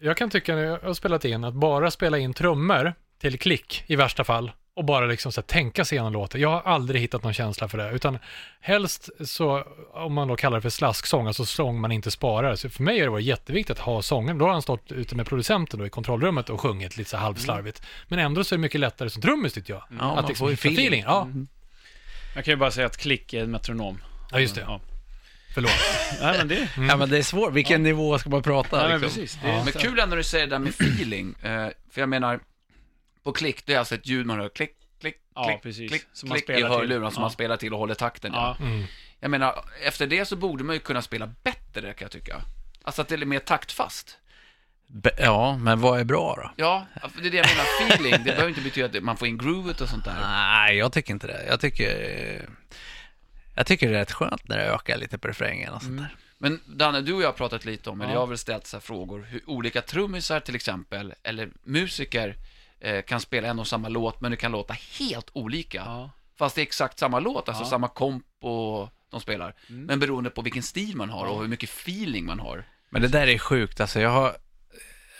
Jag kan tycka, när jag har spelat in, att bara spela in trummor till klick i värsta fall och bara liksom så här, tänka sig igenom låten. Jag har aldrig hittat någon känsla för det. Utan helst så, om man då kallar det för slasksång, alltså sång man inte sparar. Så för mig har det varit jätteviktigt att ha sången. Då har han stått ute med producenten då, i kontrollrummet och sjungit lite så här halvslarvigt. Mm. Men ändå så är det mycket lättare som trummis tycker jag. Mm. Att ja, liksom hitta feeling. feeling. Ja. Mm. Jag kan ju bara säga att klick är en metronom. Ja, just det. Ja. Förlåt. Nej, men det, mm. ja, men det är svårt. Vilken ja. nivå ska man prata? Nej, men, liksom. precis, det är... ja. Men kul ändå när du säger det där med feeling. Eh, för jag menar, på klick, det är alltså ett ljud man hör klick, klick, ja, klick, precis. klick, som klick man i hörluran ja. som man spelar till och håller takten. Ja. Ja. Mm. Jag menar, efter det så borde man ju kunna spela bättre, kan jag tycka. Alltså att det är mer taktfast. Be- ja, men vad är bra då? Ja, det är det jag menar, feeling. Det behöver inte betyda att man får in groovet och sånt där. Nej, jag tycker inte det. Jag tycker... Jag tycker det är rätt skönt när det ökar lite på refrängen och sånt där. Mm. Men Danne, du och jag har pratat lite om, eller jag har väl ställt så här frågor, hur olika trummisar till exempel, eller musiker eh, kan spela en och samma låt, men det kan låta helt olika. Ja. Fast det är exakt samma låt, alltså ja. samma kompo de spelar. Mm. Men beroende på vilken stil man har och hur mycket feeling man har. Men det där är sjukt, alltså jag har...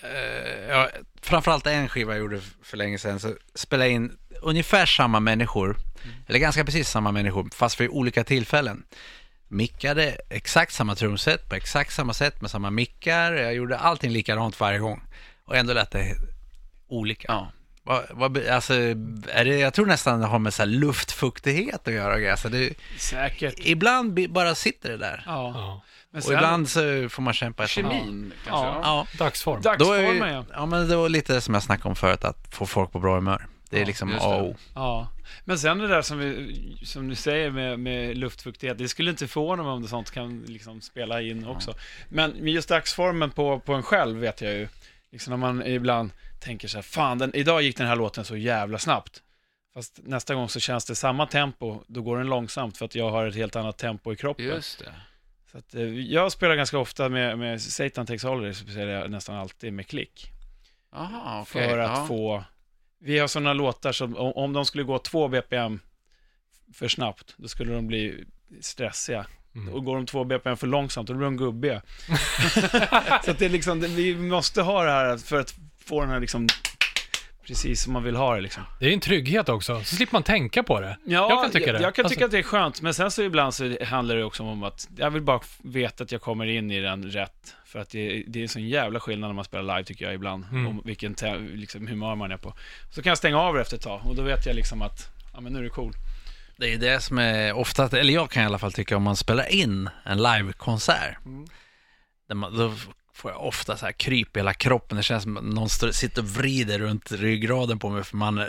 Eh, jag, framförallt en skiva jag gjorde för länge sedan, så spelade in ungefär samma människor. Mm. Eller ganska precis samma människor, fast för olika tillfällen. Mickade exakt samma trumset på exakt samma sätt med samma mickar. Jag gjorde allting likadant varje gång. Och ändå lät det olika. Ja. Va, va, alltså, är det, jag tror nästan det har med så här luftfuktighet att göra. Alltså det, säkert. Ibland bara sitter det där. Ja. Ja. Men sen, och ibland så får man kämpa. Kemin ja. kanske. Ja. Ja. Dagsform. Dagsform är, ja. ja, men det var lite som jag snackade om förut, att få folk på bra humör. Det är ja, liksom oh. Ja. Men sen det där som, vi, som du säger med, med luftfuktighet, det skulle inte få någon om det sånt kan liksom spela in ja. också. Men just dagsformen på, på en själv vet jag ju. Liksom när man ibland tänker så här, fan den, idag gick den här låten så jävla snabbt. Fast nästa gång så känns det samma tempo, då går den långsamt för att jag har ett helt annat tempo i kroppen. Just det. Så att, jag spelar ganska ofta med, med Satan Takes Holiday, så spelar jag nästan alltid med klick. Aha, okay. För att ja. få... Vi har sådana låtar som om de skulle gå två B P M för snabbt, då skulle de bli stressiga. Mm. Och går de två B P M för långsamt, då blir de gubbiga. Så att det är liksom, vi måste ha det här för att få den här liksom... Precis som man vill ha det liksom. Det är en trygghet också, så slipper man tänka på det. Ja, jag kan tycka, jag, det. Jag kan tycka alltså... att det är skönt. Men sen så ibland så handlar det också om att jag vill bara veta att jag kommer in i den rätt. För att det, det är en sån jävla skillnad när man spelar live tycker jag ibland. Mm. Om vilken te- liksom humör man är på. Så kan jag stänga av det efter ett tag. Och då vet jag liksom att ja, men nu är det cool. Det är det som är ofta, eller jag kan i alla fall tycka, om man spelar in en livekonsert. Mm. Där man, då får jag ofta så här kryp i hela kroppen. Det känns som att någon sitter och vrider runt ryggraden på mig, för man,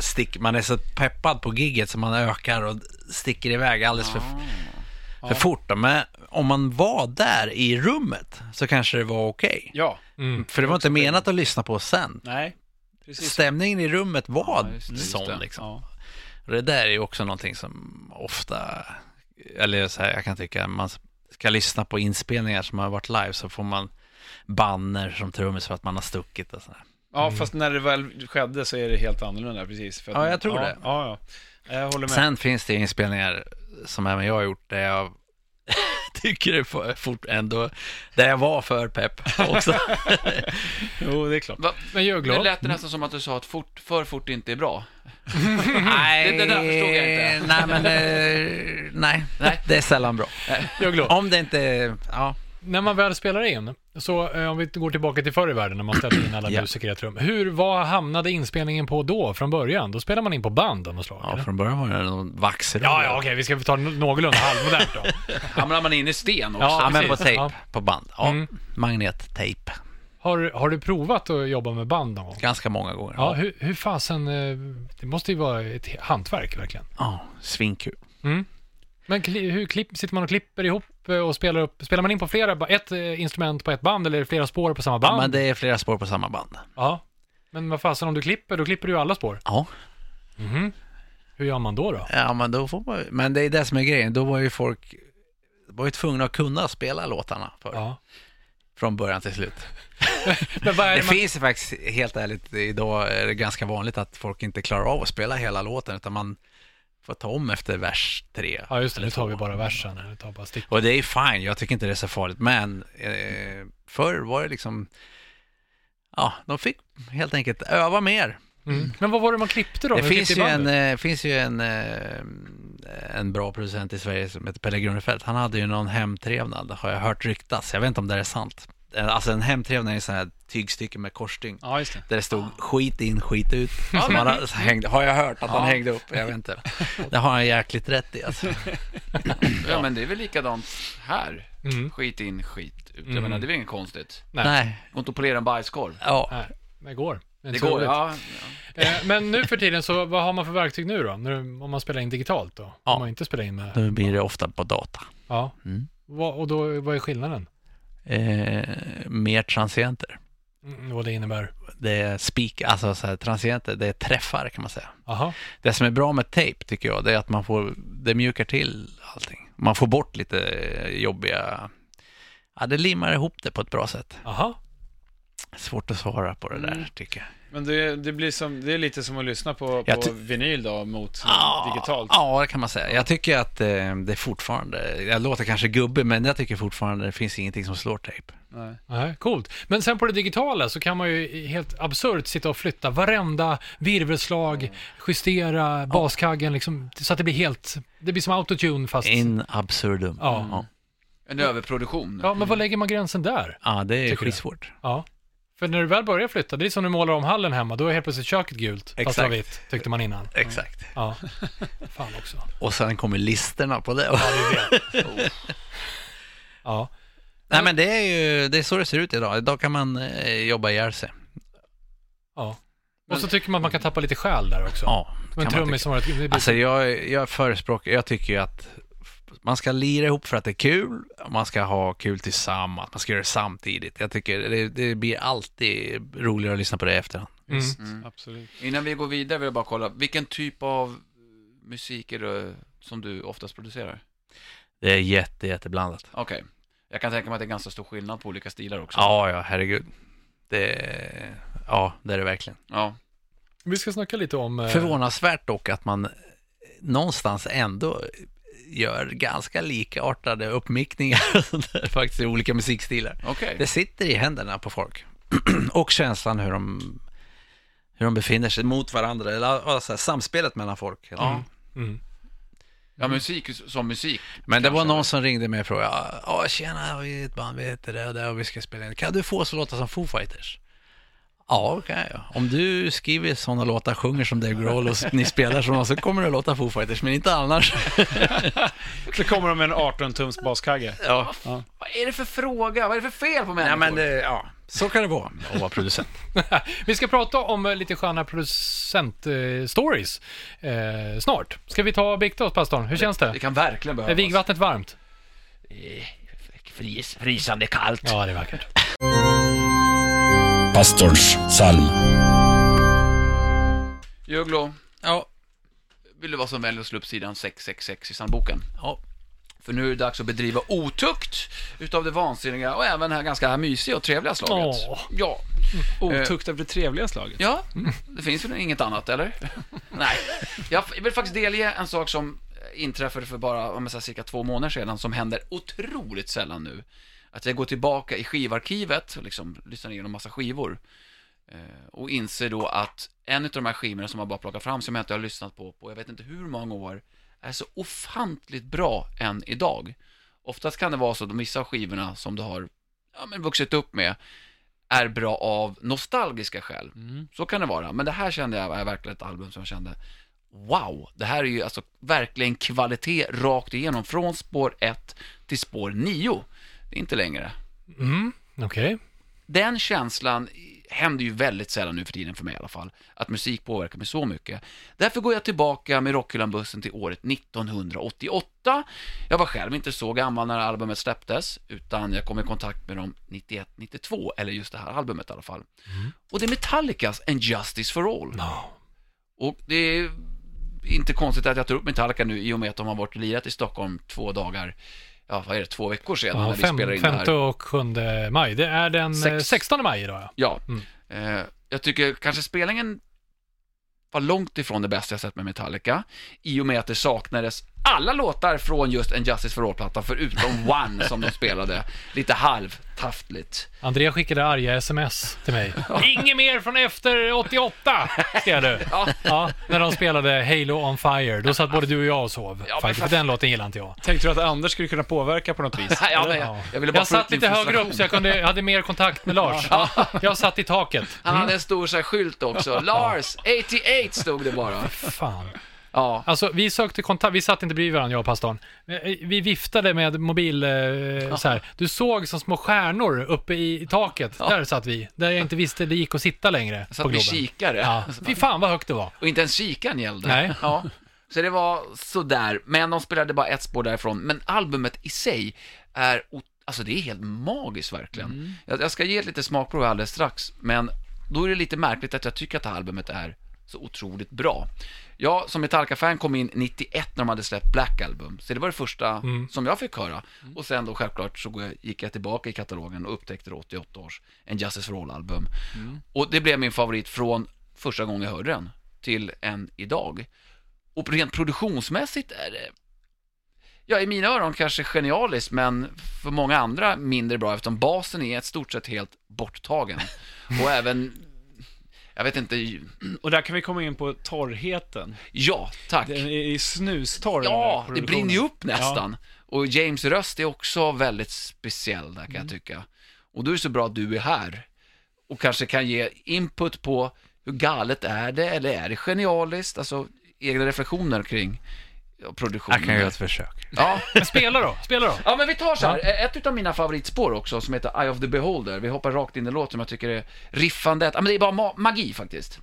stick, man är så peppad på gigget så man ökar och sticker iväg alldeles för, ah. för fort. Men om man var där i rummet så kanske det var okej. Okay. Ja. Mm. För det var inte menat att lyssna på sen. Nej. Precis. Stämningen i rummet var ja, just det, sån. Just det. Liksom. Ja. Och det där är ju också någonting som ofta, eller så här, jag kan tycka, man ska lyssna på inspelningar som har varit live så får man banner som trummis för att man har stuckit och sådär. Ja, mm. fast när det väl skedde så är det helt annorlunda, precis. För att, ja, jag tror ja, det. Ja, ja. Jag håller med. Sen finns det inspelningar som även jag har gjort där jag tycker det för, fort ändå där jag var för pepp också. Jo, det är klart. Va? Men Juglo, det lät nästan som att du sa att fort, för fort inte är bra. Nej, det, det där förstod jag inte. Nej, men eh, nej, nej, det är sällan bra. Juglo. Om det inte, ja. När man väl spelar in, så eh, om vi går tillbaka till förr i världen när man ställer in alla yeah. musiker i ett rum. Hur, vad hamnade inspelningen på då från början? Då spelar man in på band och slag. Ja, eller? Från början var det någon vaxrum. Ja, ja okej, okay, vi ska ta någorlunda halvmodernt då. Hamnar man in i sten också? Ja, men på tejp, ja. På band. Ja, mm. magnettejp. Har, har du provat att jobba med band någon gång? Ganska många gånger. Ja, ja. Hur, hur fasen, det måste ju vara ett hantverk verkligen. Ja, svinkul. Mm. Men hur klipp, sitter man och klipper ihop och spelar upp? Spelar man in på flera, ett instrument på ett band eller är det flera spår på samma band? Ja, men det är flera spår på samma band. Ja, men vad fasen om du klipper, då klipper du ju alla spår. Ja. Mm-hmm. Hur gör man då då? Ja, men då får man, men det är det som är grejen. Då var ju folk var ju tvungna att kunna spela låtarna för. Ja. Från början till slut. Men vad är det det man... finns faktiskt, helt ärligt, idag är det ganska vanligt att folk inte klarar av att spela hela låten utan man får ta om efter vers tre. Ja just det, nu tar vi bara versen. Nu tar bara stick. Och det är fine, jag tycker inte det är så farligt. Men eh, förr var det liksom, ja, de fick helt enkelt öva mer. Mm. Men vad var det man klippte då? Det finns, klippte ju en, eh, finns ju en eh, en bra producent i Sverige som heter Pelle Grunefeld. Han hade ju någon hemtrevnad, har jag hört ryktas. Jag vet inte om det är sant. Alltså en hemtrevnad är så här tygstycke med korsstygn. Ja, just det. Där det stod skit in, skit ut. Ja, som men... han hängde, har jag hört att ja. han hängde upp? Jag vet inte. Det har han jäkligt rätt i alltså. Ja. Ja men det är väl likadant här. Mm. Skit in, skit ut. Mm. Jag menar, det är väl inget konstigt. Nej. Gå inte och polera en bajskorv. Ja. Nej, men går. Men det går, ja, ja. Men nu för tiden, så vad har man för verktyg nu då? Om man spelar in digitalt då? Ja. Om man inte spelar in med... Nu blir det ofta på data. Ja. Mm. Och då, vad är skillnaden? Eh, mer transienter. Mm, vad det innebär? Det är spik, alltså så här, transienter, det är träffar kan man säga. Aha. Det som är bra med tape tycker jag, det är att man får, det mjukar till allting. Man får bort lite jobbiga... Ja, det limmar ihop det på ett bra sätt. Aha. Svårt att svara på det där, mm. tycker jag. Men det, det, blir som, det är lite som att lyssna på, på ty- vinyl då, mot aa, digitalt. Ja, det kan man säga. Jag tycker att eh, det fortfarande, jag låter kanske gubbe, men jag tycker fortfarande det finns ingenting som slår tape. Nej. Nej, coolt. Men sen på det digitala så kan man ju helt absurt sitta och flytta varenda virvelslag, mm. justera ja. baskaggen liksom, så att det blir helt, det blir som autotune fast... In absurdum. Ja. Mm. ja. En överproduktion. Ja, men var lägger man gränsen där? Ja, det är skitsvårt. Ja. För när du väl börjar flytta, det är som när du målar om hallen hemma, då är helt plötsligt köket gult. Exakt. Fast det var vitt, tyckte man innan. Exakt. Ja. Fan också. Och sen kommer listerna på det. Ja, det är det. Oh. Ja. Nej, men det är ju det är så det ser ut idag. Idag kan man eh, jobba ihjäl sig. Ja. Och så tycker man att man kan tappa lite själ där också. Ja, kan men man som varit... Alltså jag, jag förespråkar, jag tycker ju att man ska lira ihop för att det är kul. Man ska ha kul tillsammans. Man ska göra det samtidigt. Jag tycker det, det blir alltid roligare att lyssna på det efterhand. Mm. Mm. Absolut. Innan vi går vidare vill jag bara kolla. Vilken typ av musik är det som du oftast producerar? Det är jätte, jätteblandat. Okej. Okay. Jag kan tänka mig att det är ganska stor skillnad på olika stilar också. Ja, ja, herregud. Det, ja, det är det verkligen. Ja. Vi ska snacka lite om... Förvånansvärt dock att man någonstans ändå... gör ganska likartade uppmickningar faktiskt i olika musikstilar. Okay. Det sitter i händerna på folk och känslan hur de hur de befinner sig mot varandra eller alltså, samspelet mellan folk. Mm. Mm. Mm. Ja, musik som musik. Men det var någon som ringde mig och frågade, ja tjena, vi är ett band, vi heter det och det och vi ska spela in. Kan du få så låta som Foo Fighters? Ja, kan jag. Om du skriver sådana låtar, sjunger som Dave Grohl och ni spelar som så kommer det att låta Foo Fighters, men inte annars. Så kommer de med en arton-tums baskagge. Ja. Ja. Vad är det för fråga? Vad är det för fel på människor? Ja, men det, ja. Så kan det vara att vara producent. Vi ska prata om lite sköna producent-stories eh, eh, snart. Ska vi ta och bikta oss, pastorn? Hur känns det? Det, det kan verkligen behövas. Är vigvattnet varmt? Eh, fris, frisande kallt. Ja, det är vackert. Pastors psalm. Juglo, ja. Vill du vara så vänlig och slå upp sidan sex sex sex i psalmboken? Ja. För nu är det dags att bedriva otukt utav det vansinniga och även det här ganska mysiga och trevliga slaget. Åh. Ja. Otukt av det trevliga slaget. Ja, det finns väl inget annat, eller? Nej. Jag vill faktiskt delge en sak som inträffade för bara om jag säger, cirka två månader sedan, som händer otroligt sällan nu. Att jag går tillbaka i skivarkivet och liksom lyssnar igenom en massa skivor och inser då att en av de här skivorna som jag bara plockar fram som jag inte har lyssnat på på jag vet inte hur många år är så ofantligt bra än idag. Oftast kan det vara så att vissa av skivorna som du har ja, men vuxit upp med är bra av nostalgiska skäl. Mm. Så kan det vara. Men det här kände jag är verkligen ett album som jag kände wow, det här är ju alltså verkligen kvalitet rakt igenom från spår ett till spår nio. Inte längre. Mm, okej. Okay. Den känslan händer ju väldigt sällan nu för tiden för mig i alla fall. Att musik påverkar mig så mycket. Därför går jag tillbaka med Rockhyllan-bussen till året nittonhundraåttioåtta. Jag var själv inte så gammal när albumet släpptes. Utan jag kom i kontakt med dem nittioett nittiotvå. Eller just det här albumet i alla fall. Mm. Och det är Metallicas And Justice for All. No. Och det är inte konstigt att jag tar upp Metallica nu i och med att de har varit lirat i Stockholm två dagar. Ja, vad är det? Två veckor sedan ja, när fem, vi spelar in det här. femte och sjunde maj. Det är den Sex. sextonde maj idag. Ja. Ja. Mm. Eh, jag tycker kanske spelningen var långt ifrån det bästa jag sett med Metallica. I och med att det saknades alla låtar från just En Justice for All-platta förutom One som de spelade. Lite halvtaftligt. Andrea skickade arga sms till mig. Inget mer från efter åttioåtta, ser du. Ja. Ja, när de spelade Halo on Fire. Då satt både du och jag och sov. Ja, faktiskt, för den låten gillade inte jag. Tänkte du att Anders skulle kunna påverka på något vis? Ja, ja, ja. Jag, ville bara jag satt lite högre upp så jag kunde, hade mer kontakt med Lars. Ja. Jag satt i taket. Mm. Han hade en stor så här, skylt också. Lars, åttioåtta stod det bara. Fan. Ja. Alltså vi sökte kontakt, vi satt inte bredvid varandra jag och pastorn. Vi viftade med mobil eh, ja. Så här. Du såg som små stjärnor uppe i, i taket ja. Där satt vi, där jag inte visste det gick att sitta längre på Globen. Vi kikade. Ja. Fy fan vad högt det var. Och inte ens kikaren gällde. Nej. Ja. Så det var så där, men de spelade bara ett spår därifrån, men albumet i sig är alltså det är helt magiskt verkligen. Mm. Jag, jag ska ge ett lite smakprov alldeles strax, men då är det lite märkligt att jag tycker att det här albumet är så otroligt bra. Jag som Metallica-fan kom in nittioett när de hade släppt Black Album. Så det var det första mm. som jag fick höra. Mm. Och sen då självklart så gick jag tillbaka i katalogen och upptäckte åttioåtta års En Justice for All-album. Mm. Och det blev min favorit från första gången jag hörde den till än idag. Och rent produktionsmässigt är det ja, i mina öron kanske genialiskt, men för många andra mindre bra eftersom basen är ett stort sett helt borttagen. Och även jag vet inte. Och där kan vi komma in på torrheten. Ja, tack. Den är snustorr. Ja, det brinner ju upp nästan. Ja. Och James röst är också väldigt speciell där kan mm. jag tycka. Och då är det så bra att du är här. Och kanske kan ge input på hur galet är det eller är det genialiskt? Alltså egna reflektioner kring produktionen. Jag kan göra ett försök. Ja. Men spela då, spela då. Ja, men vi tar så här. Ja. Ett av mina favoritspår också som heter Eye of the Beholder. Vi hoppar rakt in i låten som jag tycker är riffandet. Ja, men det är bara ma- magi faktiskt.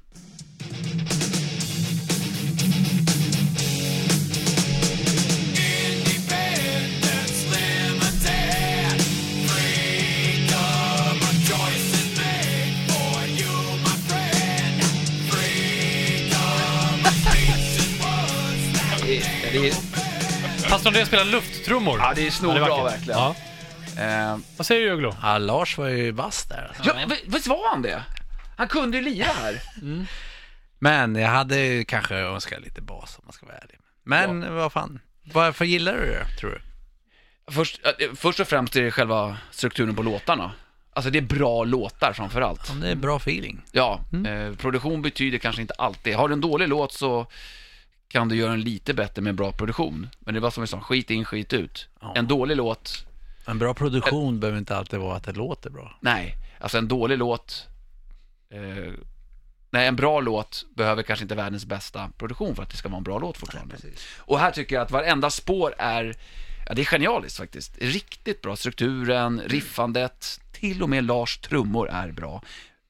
Är... Fast om det spelar lufttrummor. Ja, det är snorbra ja, verkligen. Ja. Eh, Vad säger du, Juglo? Ja, Lars var ju vass där. Ja, v- visst var han det? Han kunde ju lira här. Mm. Men jag hade kanske önskat lite bas om man ska vara ärlig. Men ja. Vad fan? Varför gillar du det, tror du? Först, först och främst är det själva strukturen på låtarna. Alltså det är bra låtar framförallt. Ja, det är bra feeling. Ja, mm. eh, produktion betyder kanske inte alltid. Har du en dålig låt så... kan du göra en lite bättre med en bra produktion. Men det var som vi sa, skit in, skit ut. Ja. En dålig låt... En bra produktion en... behöver inte alltid vara att det låter bra. Nej, alltså en dålig låt eh, nej, en bra låt behöver kanske inte världens bästa produktion för att det ska vara en bra låt fortfarande. Nej, och här tycker jag att varenda spår är, ja, det är genialiskt faktiskt. Riktigt bra, strukturen, riffandet, till och med Lars trummor är bra.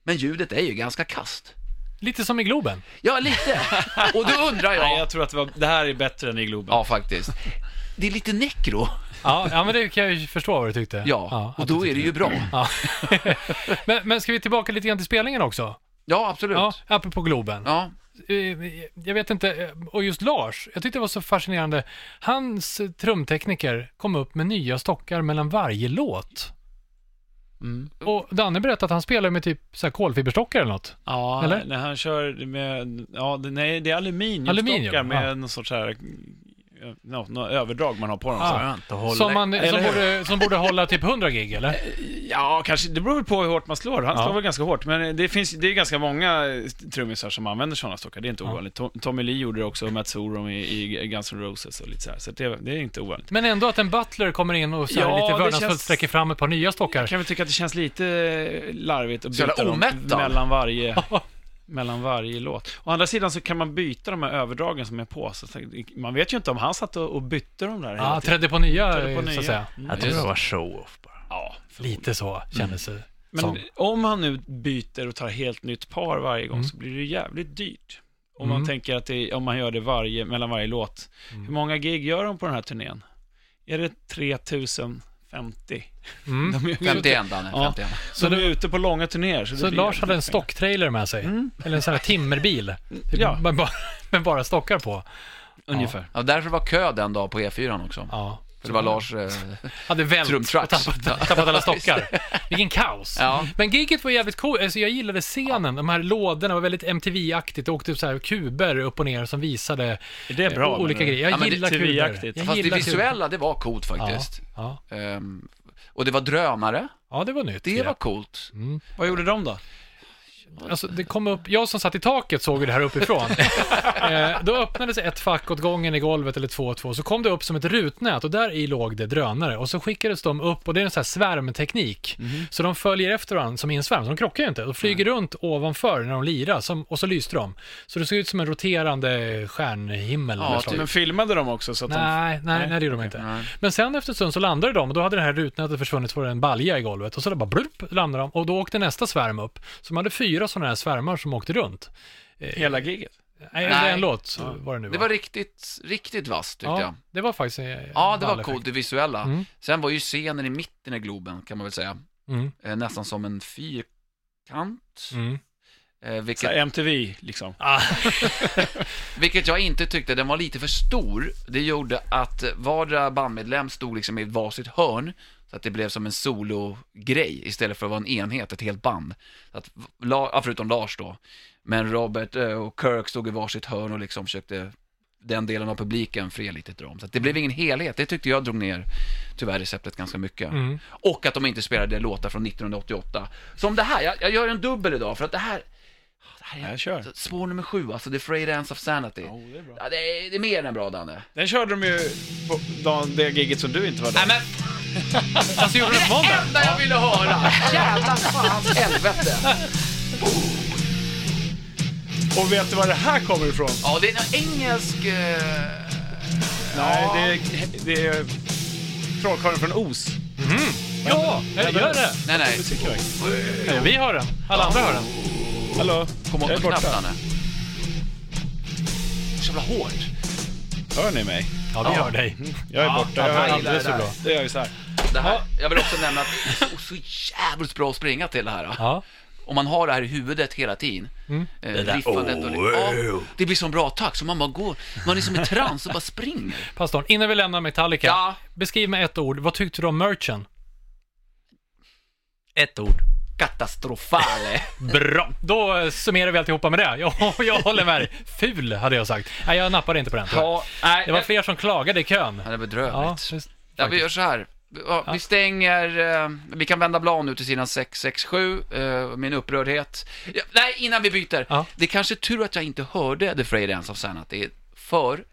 Men ljudet är ju ganska kast. Lite som i Globen. Ja, lite. Och då undrar jag... Nej, jag tror att det, var, det här är bättre än i Globen. Ja, faktiskt. Det är lite nekro. Ja, ja, men det kan jag ju förstå vad du tyckte. Ja, ja, och då är det ju bra. Ja. men, men ska vi tillbaka lite grann till spelningen också? Ja, absolut. Ja, apropå Globen. Ja. Jag vet inte, och just Lars, jag tyckte det var så fascinerande. Hans trumtekniker kom upp med nya stockar mellan varje låt. Mm. Och Danne berättade att han spelar med typ så här kolfiberstockar eller något. Ja, eller? När han kör med, ja, nej, det är aluminiumstockar med, ja, någon sorts så här, no, något överdrag man har på dem, ah, så som, man, som, borde, som borde hålla typ hundra gig eller? Ja, kanske, det beror väl på hur hårt man slår. Han, ja, slår väl ganska hårt, men det finns, det är ganska många trummisar som använder sådana stockar. Det är inte, ja, ovanligt. Tom, Tommy Lee gjorde det också, och Matt Sorum i, i Guns N' Roses och lite så här. Så det, det är inte ovanligt. Men ändå att en butler kommer in och så, ja, lite vördnadsfullt känns... sträcker fram ett par nya stockar. Jag kan väl tycka att det känns lite larvigt att byta dem mellan varje... mellan varje låt. Å andra sidan så kan man byta de här överdragen som är på. Så man vet ju inte om han satt och bytte de där. Ja, ah, trädde på nya, trädde på nya. Så att säga. Mm. Jag tror det var show-off bara. Ja, lite så kändes det. Mm. Men som. Om han nu byter och tar helt nytt par varje gång, mm, så blir det jävligt dyrt. Om mm. man tänker att det, om man gör det varje, mellan varje låt. Mm. Hur många gig gör de på den här turnén? Är det tre tusen? femtio. Mm. De är femtioen, Danne, ja. femtioen. Så de är ute på långa turnéer. Så, så Lars hade en stocktrailer med sig. Mm. Eller en sån här timmerbil. Ja. Men, bara, men bara stockar på. Ungefär. Ja, därför var kö den dag på E fyra också. Ja. För det var Lars eh, hade vält och tappat, tappat alla stockar. Vilken kaos. Ja. Men giget var jävligt cool. Alltså, jag gillade scenen. Ja. De här lådorna var väldigt M T V-aktigt. Det åkte så här kuber upp och ner som visade det är bra, olika grejer. Jag ja, gillar kuber. Jag Fast gillar det visuella, det var coolt faktiskt. Ja. Ja. Um, och det var drönare. Ja, det var nytt. Det ja. var coolt. Mm. Vad gjorde de då? Alltså, det kom upp, jag som satt i taket såg det här uppifrån. eh, då öppnades ett fack åt gången i golvet eller två och två, så kom det upp som ett rutnät och där i låg det drönare och så skickades de upp och det är en sån här svärmteknik, mm-hmm, så de följer efter varandra som i en svärm, så de krockar ju inte, de flyger mm. runt ovanför när de lirar som, och så lyste de, så det såg ut som en roterande stjärnhimmel. Ja, typ. Men filmade de också? Så att nej, de... nej, nej, nej, det gjorde de inte. Nej. Men sen efter en stund så landade de och då hade det här rutnätet försvunnit för en balja i golvet och så där bara blupp landade de och då åkte nästa svärm upp, så de hade fyra sådana här svärmar som åkte runt. Hela giget? Nej, det är en låt var det nu. Va? Det var riktigt, riktigt vasst tyckte ja, jag. Det var faktiskt en, ja, det var coolt, det visuella. Mm. Sen var ju scenen i mitten i Globen kan man väl säga. Mm. Eh, nästan som en fyrkant. Mm. Eh, vilket... Så M T V liksom. Ah. vilket jag inte tyckte, den var lite för stor. Det gjorde att vardera bandmedlem stod liksom i varsitt hörn. Så att det blev som en solo-grej istället för att vara en enhet, ett helt band. Så att, ja, förutom Lars då. Men Robert och Kirk stod i varsitt hörn och liksom försökte den delen av publiken fria lite drom. Så att det blev ingen helhet. Det tyckte jag drog ner tyvärr receptet ganska mycket. Mm. Och att de inte spelade låtar från nittonhundraåttioåtta. Som det här, jag, jag gör en dubbel idag för att det här... Det här är spår nummer sju, alltså The Freight of Hands of Sanity. Oh, det, är bra. Ja, det, är, det är mer än bra, Danne. Den körde de ju på dagen, det giget som du inte var där. Nej, men... alltså, gjorde det var det enda jag ville höra. Jävla fan, helvete. Och vet du var det här kommer ifrån? Ja, det är en engelsk... Uh... Nej, det är... Det är... Trollkarlen från Oz. Mm. Ja, ja, det gör det. Nej, nej. nej. Vi har den. Alla andra har den. Hallå, kom åt knapparna. Så jävla hårt. Hör ni mig? Ja, vi ja. hör dig. Jag är ja, borta. Jag hör alldeles så bra. Det gör vi så här. Det här ja. Jag vill också nämna att det är så, så jävligt bra att springa till det här. Då. Ja. Om man har det här i huvudet hela tiden. Mm. Eh, det, där, oh, det, oh, det blir så bra tack. Så man bara går. Man är som i trans och bara springer. Pastorn, innan vi lämnar Metallica. Ja. Beskriv med ett ord. Vad tyckte du om merchen? Ett ord. Katastrofale. Bra. Då summerar vi alltihopa med det. Jag, jag håller med. Ful hade jag sagt. Nej, jag nappade inte på den. Ja, nej, det var fler som klagade i kön. Ja, det var bedrövligt. Ja, ja, vi gör så här. Ja, ja. Vi stänger... Eh, vi kan vända blad nu till sidan sex sex sju. Eh, min upprördhet. Ja, nej, innan vi byter. Ja. Det är kanske tur att jag inte hörde The Freight of Hands of Sanity. För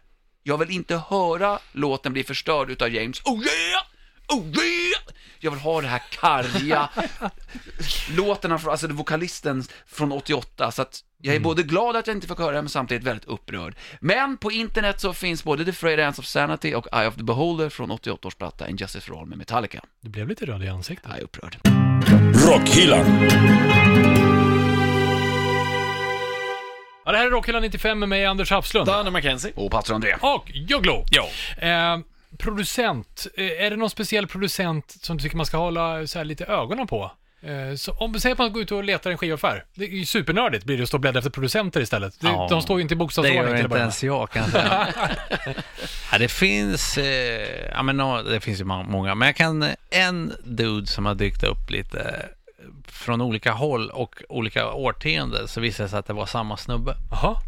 jag vill inte höra låten bli förstörd utav James. Oh yeah! oh, yeah! Jag vill ha det här karga låtarna från, alltså vokalisten från åttioåtta, så att jag är mm. både glad att jag inte fick höra det, men samtidigt väldigt upprörd. Men på internet så finns både The Freight of Hands of Sanity och Eye of the Beholder från åttioåtta års platta And Justice for All med Metallica. Du blev lite röd i ansiktet. Jag är upprörd. Rockhyllan. Ja, det här är Rockhyllan nittiofem med mig, Anders Haslund, Daniel McKenzie och Pastor Andrea. Och Juglo. Jo. Eh, producent. Är det någon speciell producent som du tycker man ska hålla så här lite ögonen på? Så om du säger att man går ut och letar en skivaffär, det är ju supernördigt, blir det att stå och bläddra efter producenter istället. Det, ja, de står ju inte i bokstavsordning. Det gör inte ens jag kanske. Ja, det finns eh, ja, men, no, det finns ju många, men jag kan en dude som har dykt upp lite från olika håll och olika årtionden, så visade det sig att det var samma snubbe. Aha.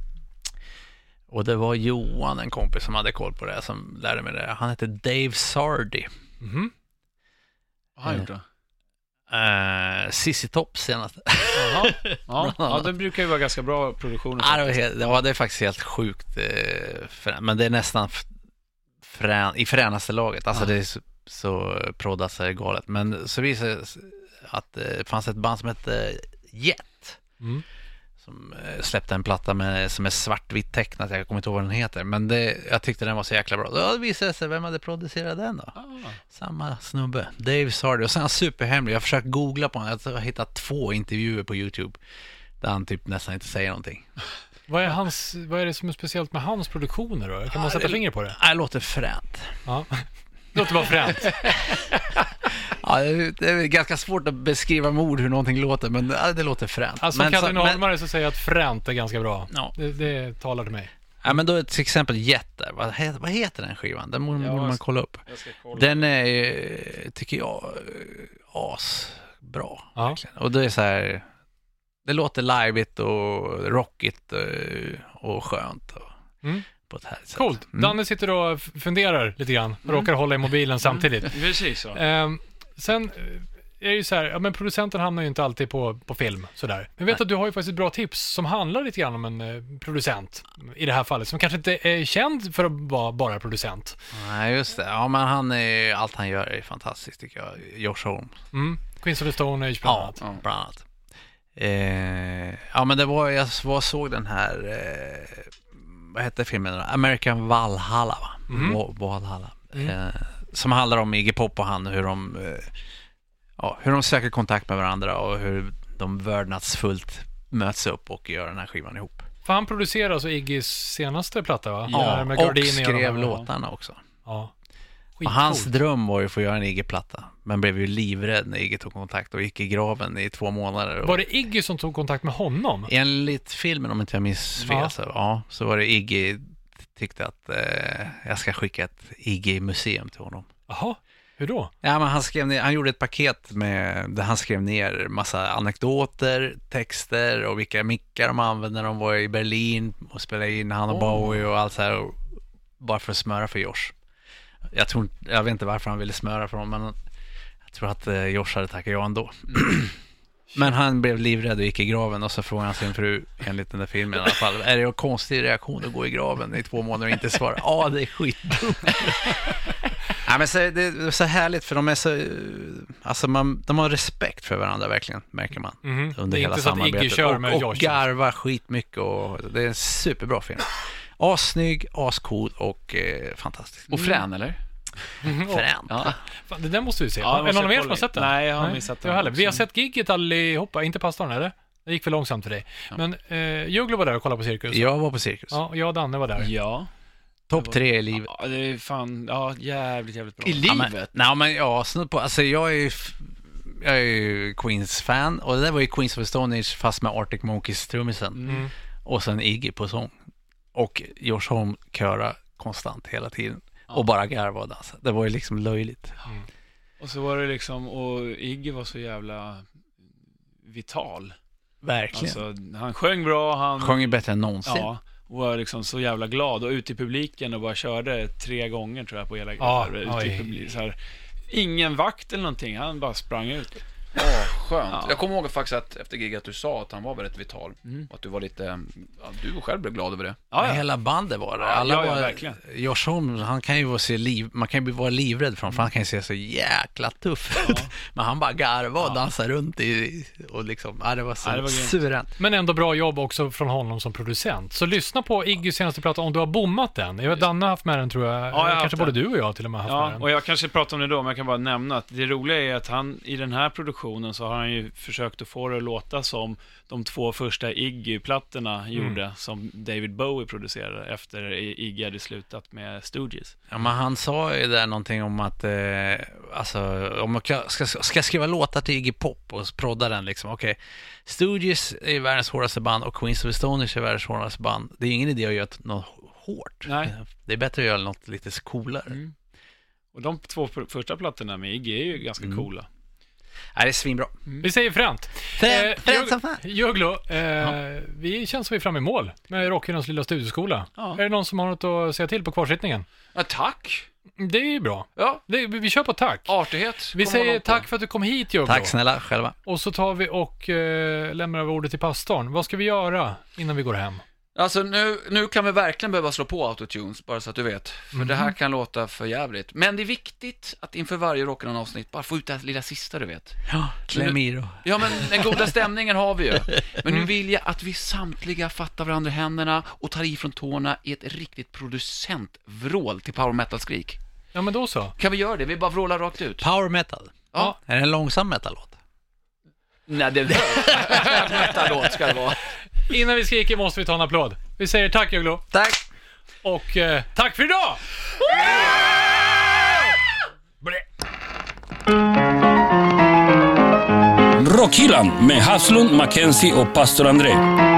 Och det var Johan, en kompis som hade koll på det, som lärde mig det. Han heter Dave Sardy. Mm-hmm. Vad har han gjort då? Uh, Sissy Topp senast. Jaha. Ja, ja, det brukar ju vara ganska bra produktioner. Ja, det var det är faktiskt helt sjukt, eh, frä, men det är nästan frän, i fränaste laget. Alltså ja, det är så, så proddas det galet. Men så visade det att det eh, fanns ett band som hette Jet, mm. som eh, släppte en platta med, som är svartvitt tecknat. Jag kommer inte ihåg vad den heter, men det, jag tyckte den var så jäkla bra. Då visade det sig, vem hade producerat den då? Ah. Samma snubbe, Dave Sardy. Och sen är han superhemlig. Jag försökte googla på honom. Jag har hittat två intervjuer på Youtube där han typ nästan inte säger någonting. Vad är, hans, vad är det som är speciellt med hans produktioner då? Kan man sätta fingret på det? Det låter fränt. Ja. Det låter bara fränt. Ja, det är ganska svårt att beskriva med ord hur någonting låter, men det låter fränt. Alltså men, kan du normare så säga att fränt är ganska bra. No. Det, det talar till mig. Ja, men då är till exempel Jätte. Vad heter, vad heter den skivan? Den borde ja, man kolla upp. Kolla. Den är ju, tycker jag, asbra. Ja. Och det är så här, det låter liveigt och rockigt och, och skönt. Och, mm. på ett här sätt. Coolt. Mm. Danne sitter och funderar lite grann och mm. råkar hålla i mobilen samtidigt. Mm. Precis så. Um, Sen är det ju så här, ja, men producenten hamnar ju inte alltid på, på film sådär. Men vet Nej. Att du har ju faktiskt ett bra tips som handlar lite grann om en eh, producent i det här fallet, som kanske inte är känd för att vara bara producent. Nej, just det. Ja, men han är, allt han gör är fantastiskt tycker jag. Josh Homme. Mm. Queens of the Stone Age bland annat. Ja, bland annat. Eh, ja, men det var, jag var, såg den här, eh, vad hette filmen då? American Valhalla, va? Mm. Valhalla. Mm. Eh, som handlar om Iggy Pop och han, hur de ja, hur de söker kontakt med varandra och hur de värdnadsfullt möts upp och gör den här skivan ihop. För han producerade alltså Iggys senaste platta, va? Ja, med och skrev och låtarna också. Ja. Och hans dröm var ju att få göra en Iggy-platta, men blev ju livrädd när Iggy tog kontakt och gick i graven i två månader. Och... Var det Iggy som tog kontakt med honom? Enligt filmen, om inte jag minns fel, ja. Så, ja, så var det Iggy tyckte att eh, jag ska skicka ett Iggy-museum till honom. Jaha, hur då? Ja, men han, skrev ner, han gjorde ett paket med, där han skrev ner massa anekdoter, texter och vilka mickar de använde när de var i Berlin och spelade in han och oh. Bowie och allt så här. Och, bara för att smöra för Josh. Jag, tror, jag vet inte varför han ville smöra för honom, men jag tror att eh, Josh hade tackat jag ändå. Men han blev livrädd och gick i graven, och så frågade han sin fru, enligt den där filmen i alla fall, är det en konstig reaktion att gå i graven i två månader och inte svara? Ja, ah, det är skitdumt. Ja, men så, det är så härligt, för de är så, alltså man, de har respekt för varandra verkligen, märker man, mm-hmm. under hela samarbetet. Kör med och, och garvar skitmycket, och det är en superbra film. Assnygg, ascool och eh, fantastisk. Och frän, eller? Fränt. Ja. Fan, det där måste vi se. Ja, är någon av er som har sett den? Nej, jag har Nej. missat den. Jag vi har sett gigget allihopa, inte pastorn eller? Det gick för långsamt för dig. Ja. Men eh, Juglo var där och kollade på cirkus. Jag var på cirkus. Ja, och jag och Danne var där. Ja. Topp tre i livet. Ja, det är fan, ja, jävligt jävligt bra. I livet? Ja, men, nej, men ja, snudd på, alltså jag är ju jag är ju Queens-fan, och det där var ju Queens of the Stone Age fast med Arctic Monkeys trummisen. Mm. Och sen Iggy på sång. Och Josh Homme köra konstant hela tiden. Och bara garva och dansa. Det var ju liksom löjligt. Mm. Och så var det liksom, och Iggy var så jävla vital. Verkligen. Alltså, han sjöng bra. Han sjöng bättre än någonsin. Ja, och var liksom så jävla glad. Och ute i publiken och bara körde tre gånger tror jag på hela grejen. Ah, ingen vakt eller någonting. Han bara sprang ut. Åh, skönt. Ja. Jag kommer ihåg faktiskt att efter giget att du sa att han var väldigt vital. Mm. Och att du var lite... Ja, du själv blev glad över det. Ja, ja. Hela bandet var det. Alla ja, ja, var, verkligen. Josh Homme, han kan ju se liv, man kan ju vara livrädd för honom, för han kan ju se så jäkla tuff ut. Ja. Men han bara garva och ja. dansar runt i, och liksom... Ja, det var så ja, suveränt. Men ändå bra jobb också från honom som producent. Så lyssna på Iggy senaste prata om du har bommat den. Jag vet, Danne har haft med den, tror jag. Ja, jag kanske både den. Du och jag till och med haft ja, med den. Och jag kanske pratar om det då, men jag kan bara nämna att det roliga är att han i den här produktionen så har han ju försökt att få det att låta som de två första Iggy-plattorna mm. gjorde, som David Bowie producerade efter Iggy hade slutat med Stooges. Ja, men han sa ju där någonting om att eh, alltså, om man ska, ska skriva låtar till Iggy Pop och prodda den liksom, okej, okay. Stooges är världens hårdaste band och Queens of the Stone Age är världens hårdaste band. Det är ingen idé att göra något hårt. Nej. Det är bättre att göra något lite coolare. Mm. Och de två första plattorna med Iggy är ju ganska mm. coola. Nej, det är svinbra. Mm. Vi säger fränt. Fränt, eh, fränt som fan. Juglo, eh, ja. vi känns som vi är framme i mål med Rockhyllans lilla studieskola. Ja. Är det någon som har något att säga till på kvarsittningen? Ja, tack. Det är ju bra. Ja. Det, vi, vi kör på tack. Artighet. Vi säger tack för att du kom hit, Juglo. Tack snälla, själva. Och så tar vi och eh, lämnar över ordet till pastorn. Vad ska vi göra innan vi går hem? Alltså nu, nu kan vi verkligen behöva slå på autotunes, bara så att du vet. För mm. det här kan låta för jävligt. Men det är viktigt att inför varje Rockhyllan avsnitt bara få ut det här lilla sista, du vet. Ja, Clemiro. Ja, men den goda stämningen har vi ju. Men nu vill jag att vi samtliga fattar varandra i händerna och tar i från tårna i ett riktigt producentvrål till power metal skrik. Ja, men då så. Kan vi göra det? Vi bara vrålar rakt ut. Power metal? Ja. Är det en långsam metal-låt? Nej, det är en metal-låt ska det vara. Innan vi skriker måste vi ta en applåd. Vi säger tack, Juglo. Tack. Och eh, tack för idag! Rockhyllan med Haslund, McKenzie och Pastor Andrea.